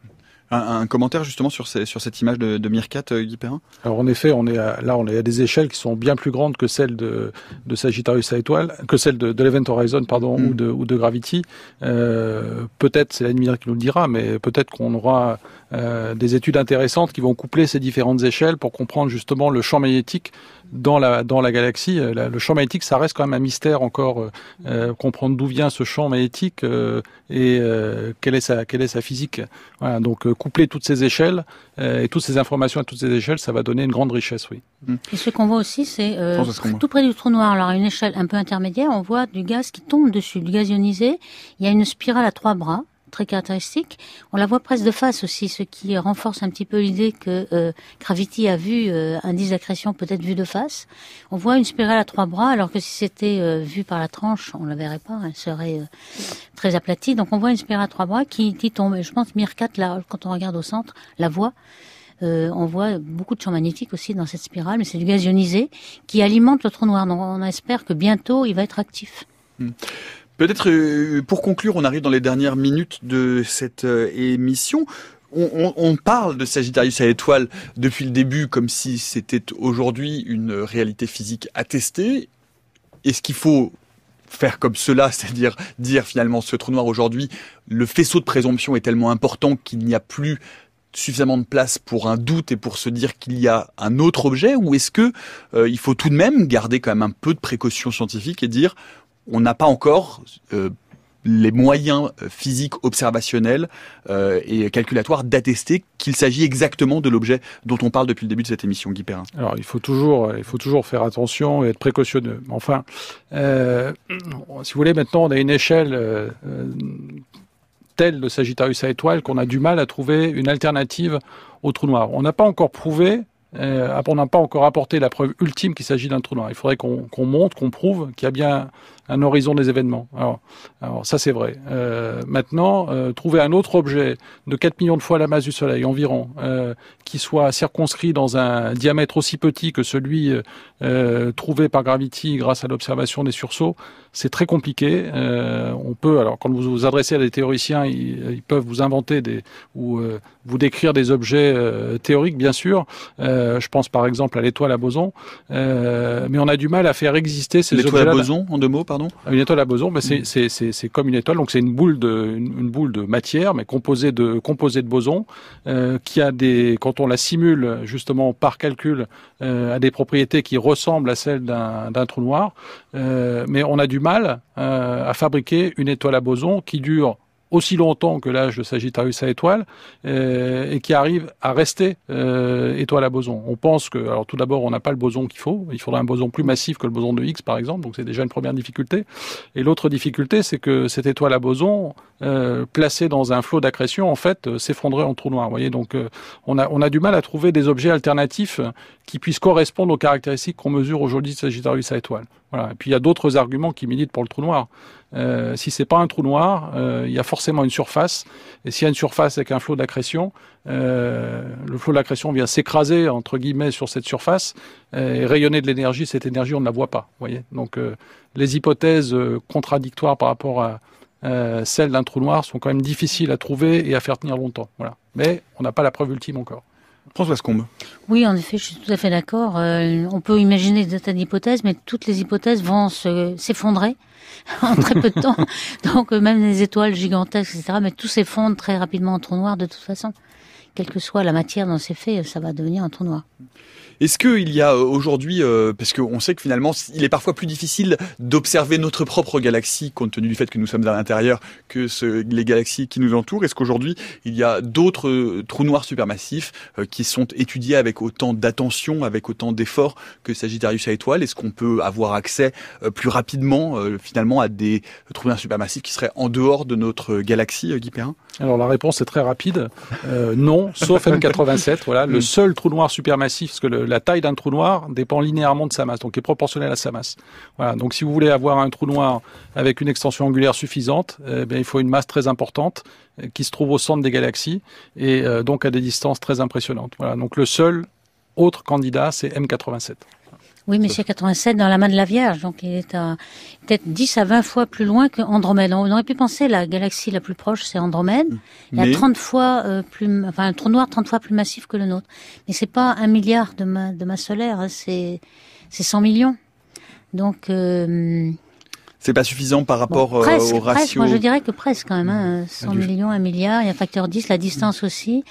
Un, un commentaire justement sur, ces, sur cette image de, de MeerKAT, Guy Perrin ? Alors en effet, on est à, là on est à des échelles qui sont bien plus grandes que celles de, de Sagittarius A étoile, que celles de, de l'Event Horizon, pardon, mm. ou, de, ou de Gravity. Euh, peut-être, c'est l'admirateur qui nous le dira, mais peut-être qu'on aura euh, des études intéressantes qui vont coupler ces différentes échelles pour comprendre justement le champ magnétique dans la, dans la galaxie. La, le champ magnétique, ça reste quand même un mystère encore, euh, comprendre d'où vient ce champ magnétique euh, et euh, quelle est sa, quelle est sa physique. Voilà, donc euh, coupler toutes ces échelles euh, et toutes ces informations à toutes ces échelles, ça va donner une grande richesse, oui. Et ce qu'on voit aussi, c'est euh, tout près du trou noir, alors à une échelle un peu intermédiaire, on voit du gaz qui tombe dessus, du gaz ionisé. Il y a une spirale à trois bras, très caractéristique. On la voit presque de face aussi, ce qui renforce un petit peu l'idée que euh, Gravity a vu euh, un disque d'accrétion peut-être vu de face. On voit une spirale à trois bras, alors que si c'était euh, vu par la tranche, on ne la verrait pas, elle serait euh, très aplatie. Donc on voit une spirale à trois bras qui, qui tombe. Et je pense MeerKAT, là, quand on regarde au centre, la voit. Euh, on voit beaucoup de champs magnétiques aussi dans cette spirale, mais c'est du gaz ionisé qui alimente le trou noir. Donc on espère que bientôt, il va être actif. Mmh. Peut-être, pour conclure, on arrive dans les dernières minutes de cette émission. On, on, on parle de Sagittarius A étoile depuis le début comme si c'était aujourd'hui une réalité physique attestée. Est-ce qu'il faut faire comme cela, c'est-à-dire dire finalement ce trou noir aujourd'hui, le faisceau de présomption est tellement important qu'il n'y a plus suffisamment de place pour un doute et pour se dire qu'il y a un autre objet, ou est-ce que euh, il faut tout de même garder quand même un peu de précaution scientifique et dire on n'a pas encore euh, les moyens physiques, observationnels euh, et calculatoires d'attester qu'il s'agit exactement de l'objet dont on parle depuis le début de cette émission, Guy Perrin. Alors, il faut toujours, il faut toujours faire attention et être précautionneux. Enfin, euh, si vous voulez, maintenant, on a une échelle euh, telle de Sagittarius A étoile qu'on a du mal à trouver une alternative au trou noir. On n'a pas encore prouvé... Euh, on n'a pas encore apporté la preuve ultime qu'il s'agit d'un trou noir. Il faudrait qu'on qu'on montre, qu'on prouve qu'il y a bien un horizon des événements. Alors, alors ça c'est vrai. Euh, maintenant, euh, trouver un autre objet de quatre millions de fois la masse du Soleil environ, euh, qui soit circonscrit dans un diamètre aussi petit que celui euh, trouvé par Gravity grâce à l'observation des sursauts, c'est très compliqué. Euh, on peut, alors quand vous vous adressez à des théoriciens, ils, ils peuvent vous inventer des ou euh, vous décrire des objets euh, théoriques, bien sûr. Euh, Je pense par exemple à l'étoile à boson, euh, mais on a du mal à faire exister ces objets-là. L'étoile à boson, en deux mots, pardon. Une étoile à boson, ben c'est, c'est, c'est, c'est comme une étoile, donc c'est une boule de, une, une boule de matière, mais composée de, composée de bosons, euh, qui a des, quand on la simule justement par calcul, euh, a des propriétés qui ressemblent à celles d'un, d'un trou noir, euh, mais on a du mal euh, à fabriquer une étoile à boson qui dure aussi longtemps que l'âge de Sagittarius A étoile euh, et qui arrive à rester euh, étoile à boson. On pense que, alors tout d'abord, on n'a pas le boson qu'il faut. Il faudrait un boson plus massif que le boson de Higgs, par exemple. Donc c'est déjà une première difficulté. Et l'autre difficulté, c'est que cette étoile à boson, euh, placée dans un flot d'accrétion, en fait, euh, s'effondrerait en trou noir. Vous voyez, donc euh, on a on a du mal à trouver des objets alternatifs qui puissent correspondre aux caractéristiques qu'on mesure aujourd'hui de Sagittarius A étoile. Voilà. Et puis il y a d'autres arguments qui militent pour le trou noir. Euh, si c'est pas un trou noir, euh, il y a forcément une surface. Et s'il y a une surface avec un flot d'accrétion, euh, le flot d'accrétion vient s'écraser entre guillemets sur cette surface euh, et rayonner de l'énergie. Cette énergie, on ne la voit pas. Voyez. Donc euh, les hypothèses contradictoires par rapport à euh, celles d'un trou noir sont quand même difficiles à trouver et à faire tenir longtemps. Voilà. Mais on n'a pas la preuve ultime encore. Françoise Combes. Oui, en effet, je suis tout à fait d'accord. Euh, on peut imaginer des tas d'hypothèses, mais toutes les hypothèses vont se, s'effondrer en très peu de temps. Donc, même les étoiles gigantesques, et cetera, mais tout s'effondre très rapidement en trou noir de toute façon. Quelle que soit la matière dans ces faits, ça va devenir un trou noir. Est-ce qu'il y a aujourd'hui, euh, parce qu'on sait que finalement, il est parfois plus difficile d'observer notre propre galaxie, compte tenu du fait que nous sommes à l'intérieur, que ce, les galaxies qui nous entourent. Est-ce qu'aujourd'hui, il y a d'autres euh, trous noirs supermassifs euh, qui sont étudiés avec autant d'attention, avec autant d'efforts que Sagittarius A étoile? Est-ce qu'on peut avoir accès euh, plus rapidement, euh, finalement, à des trous noirs supermassifs qui seraient en dehors de notre galaxie, euh, Guy Perrin? Alors, la réponse est très rapide. Euh, non, sauf M quatre-vingt-sept. Voilà, le seul trou noir supermassif, parce que le la taille d'un trou noir dépend linéairement de sa masse, donc est proportionnelle à sa masse. Voilà. Donc, si vous voulez avoir un trou noir avec une extension angulaire suffisante, eh bien, il faut une masse très importante qui se trouve au centre des galaxies et euh, donc à des distances très impressionnantes. Voilà. Donc, le seul autre candidat, c'est M quatre-vingt-sept. Oui, Messier quatre-vingt-sept dans la main de la Vierge, donc il est à peut-être dix à vingt fois plus loin qu'Andromède. On aurait pu penser la galaxie la plus proche, c'est Andromède. Il y a trente fois euh, plus, enfin un trou noir trente fois plus massif que le nôtre. Mais c'est pas un milliard de ma, de masse solaire, hein, c'est c'est cent millions. Donc euh, c'est pas suffisant par rapport bon, presque, euh, au ratio. Presque, moi je dirais que presque quand même, hein, cent millions, un milliard, il y a facteur dix, la distance aussi.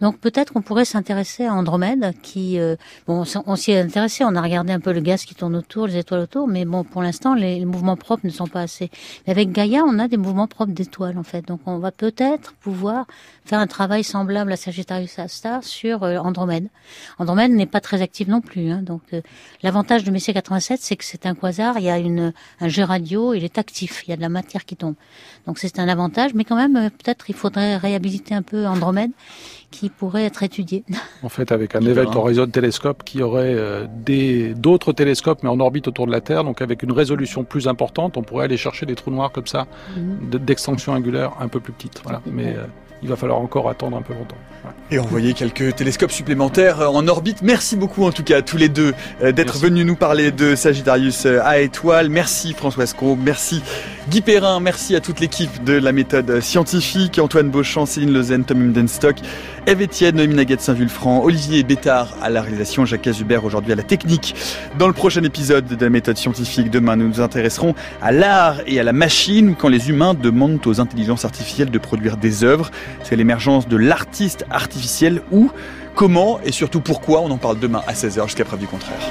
Donc peut-être qu'on pourrait s'intéresser à Andromède, qui euh, bon, on s'y est intéressé, on a regardé un peu le gaz qui tourne autour, les étoiles autour, mais bon, pour l'instant les, les mouvements propres ne sont pas assez. Mais avec Gaia, on a des mouvements propres d'étoiles en fait, donc on va peut-être pouvoir faire un travail semblable à Sagittarius A* sur euh, Andromède. Andromède n'est pas très active non plus, hein, donc euh, l'avantage de Messier quatre-vingt-sept, c'est que c'est un quasar, il y a une un jet radio, il est actif, il y a de la matière qui tombe, donc c'est un avantage, mais quand même euh, peut-être il faudrait réhabiliter un peu Andromède, qui pourrait être étudié. En fait, avec un Event Horizon Telescope qui aurait euh, des, d'autres télescopes, mais en orbite autour de la Terre, donc avec une résolution plus importante, on pourrait aller chercher des trous noirs comme ça, mm-hmm. d'extension angulaire un peu plus petite. Voilà. Mais euh, il va falloir encore attendre un peu longtemps. Voilà. Et envoyer quelques télescopes supplémentaires en orbite. Merci beaucoup en tout cas à tous les deux euh, d'être merci. venus nous parler de Sagittarius A étoile. Merci Françoise Combes, merci Guy Perrin, merci à toute l'équipe de la méthode scientifique, Antoine Beauchamp, Céline Lezen, Tom Himdenstock, Ève Etienne, Noémie Naguet-Saint-Vulfranc, Olivier Bétard à la réalisation, Jacques Hubert aujourd'hui à la technique. Dans le prochain épisode de la méthode scientifique, demain nous nous intéresserons à l'art et à la machine quand les humains demandent aux intelligences artificielles de produire des œuvres. C'est l'émergence de l'artiste artificiel, où, comment et surtout pourquoi. On en parle demain à seize heures jusqu'à preuve du contraire.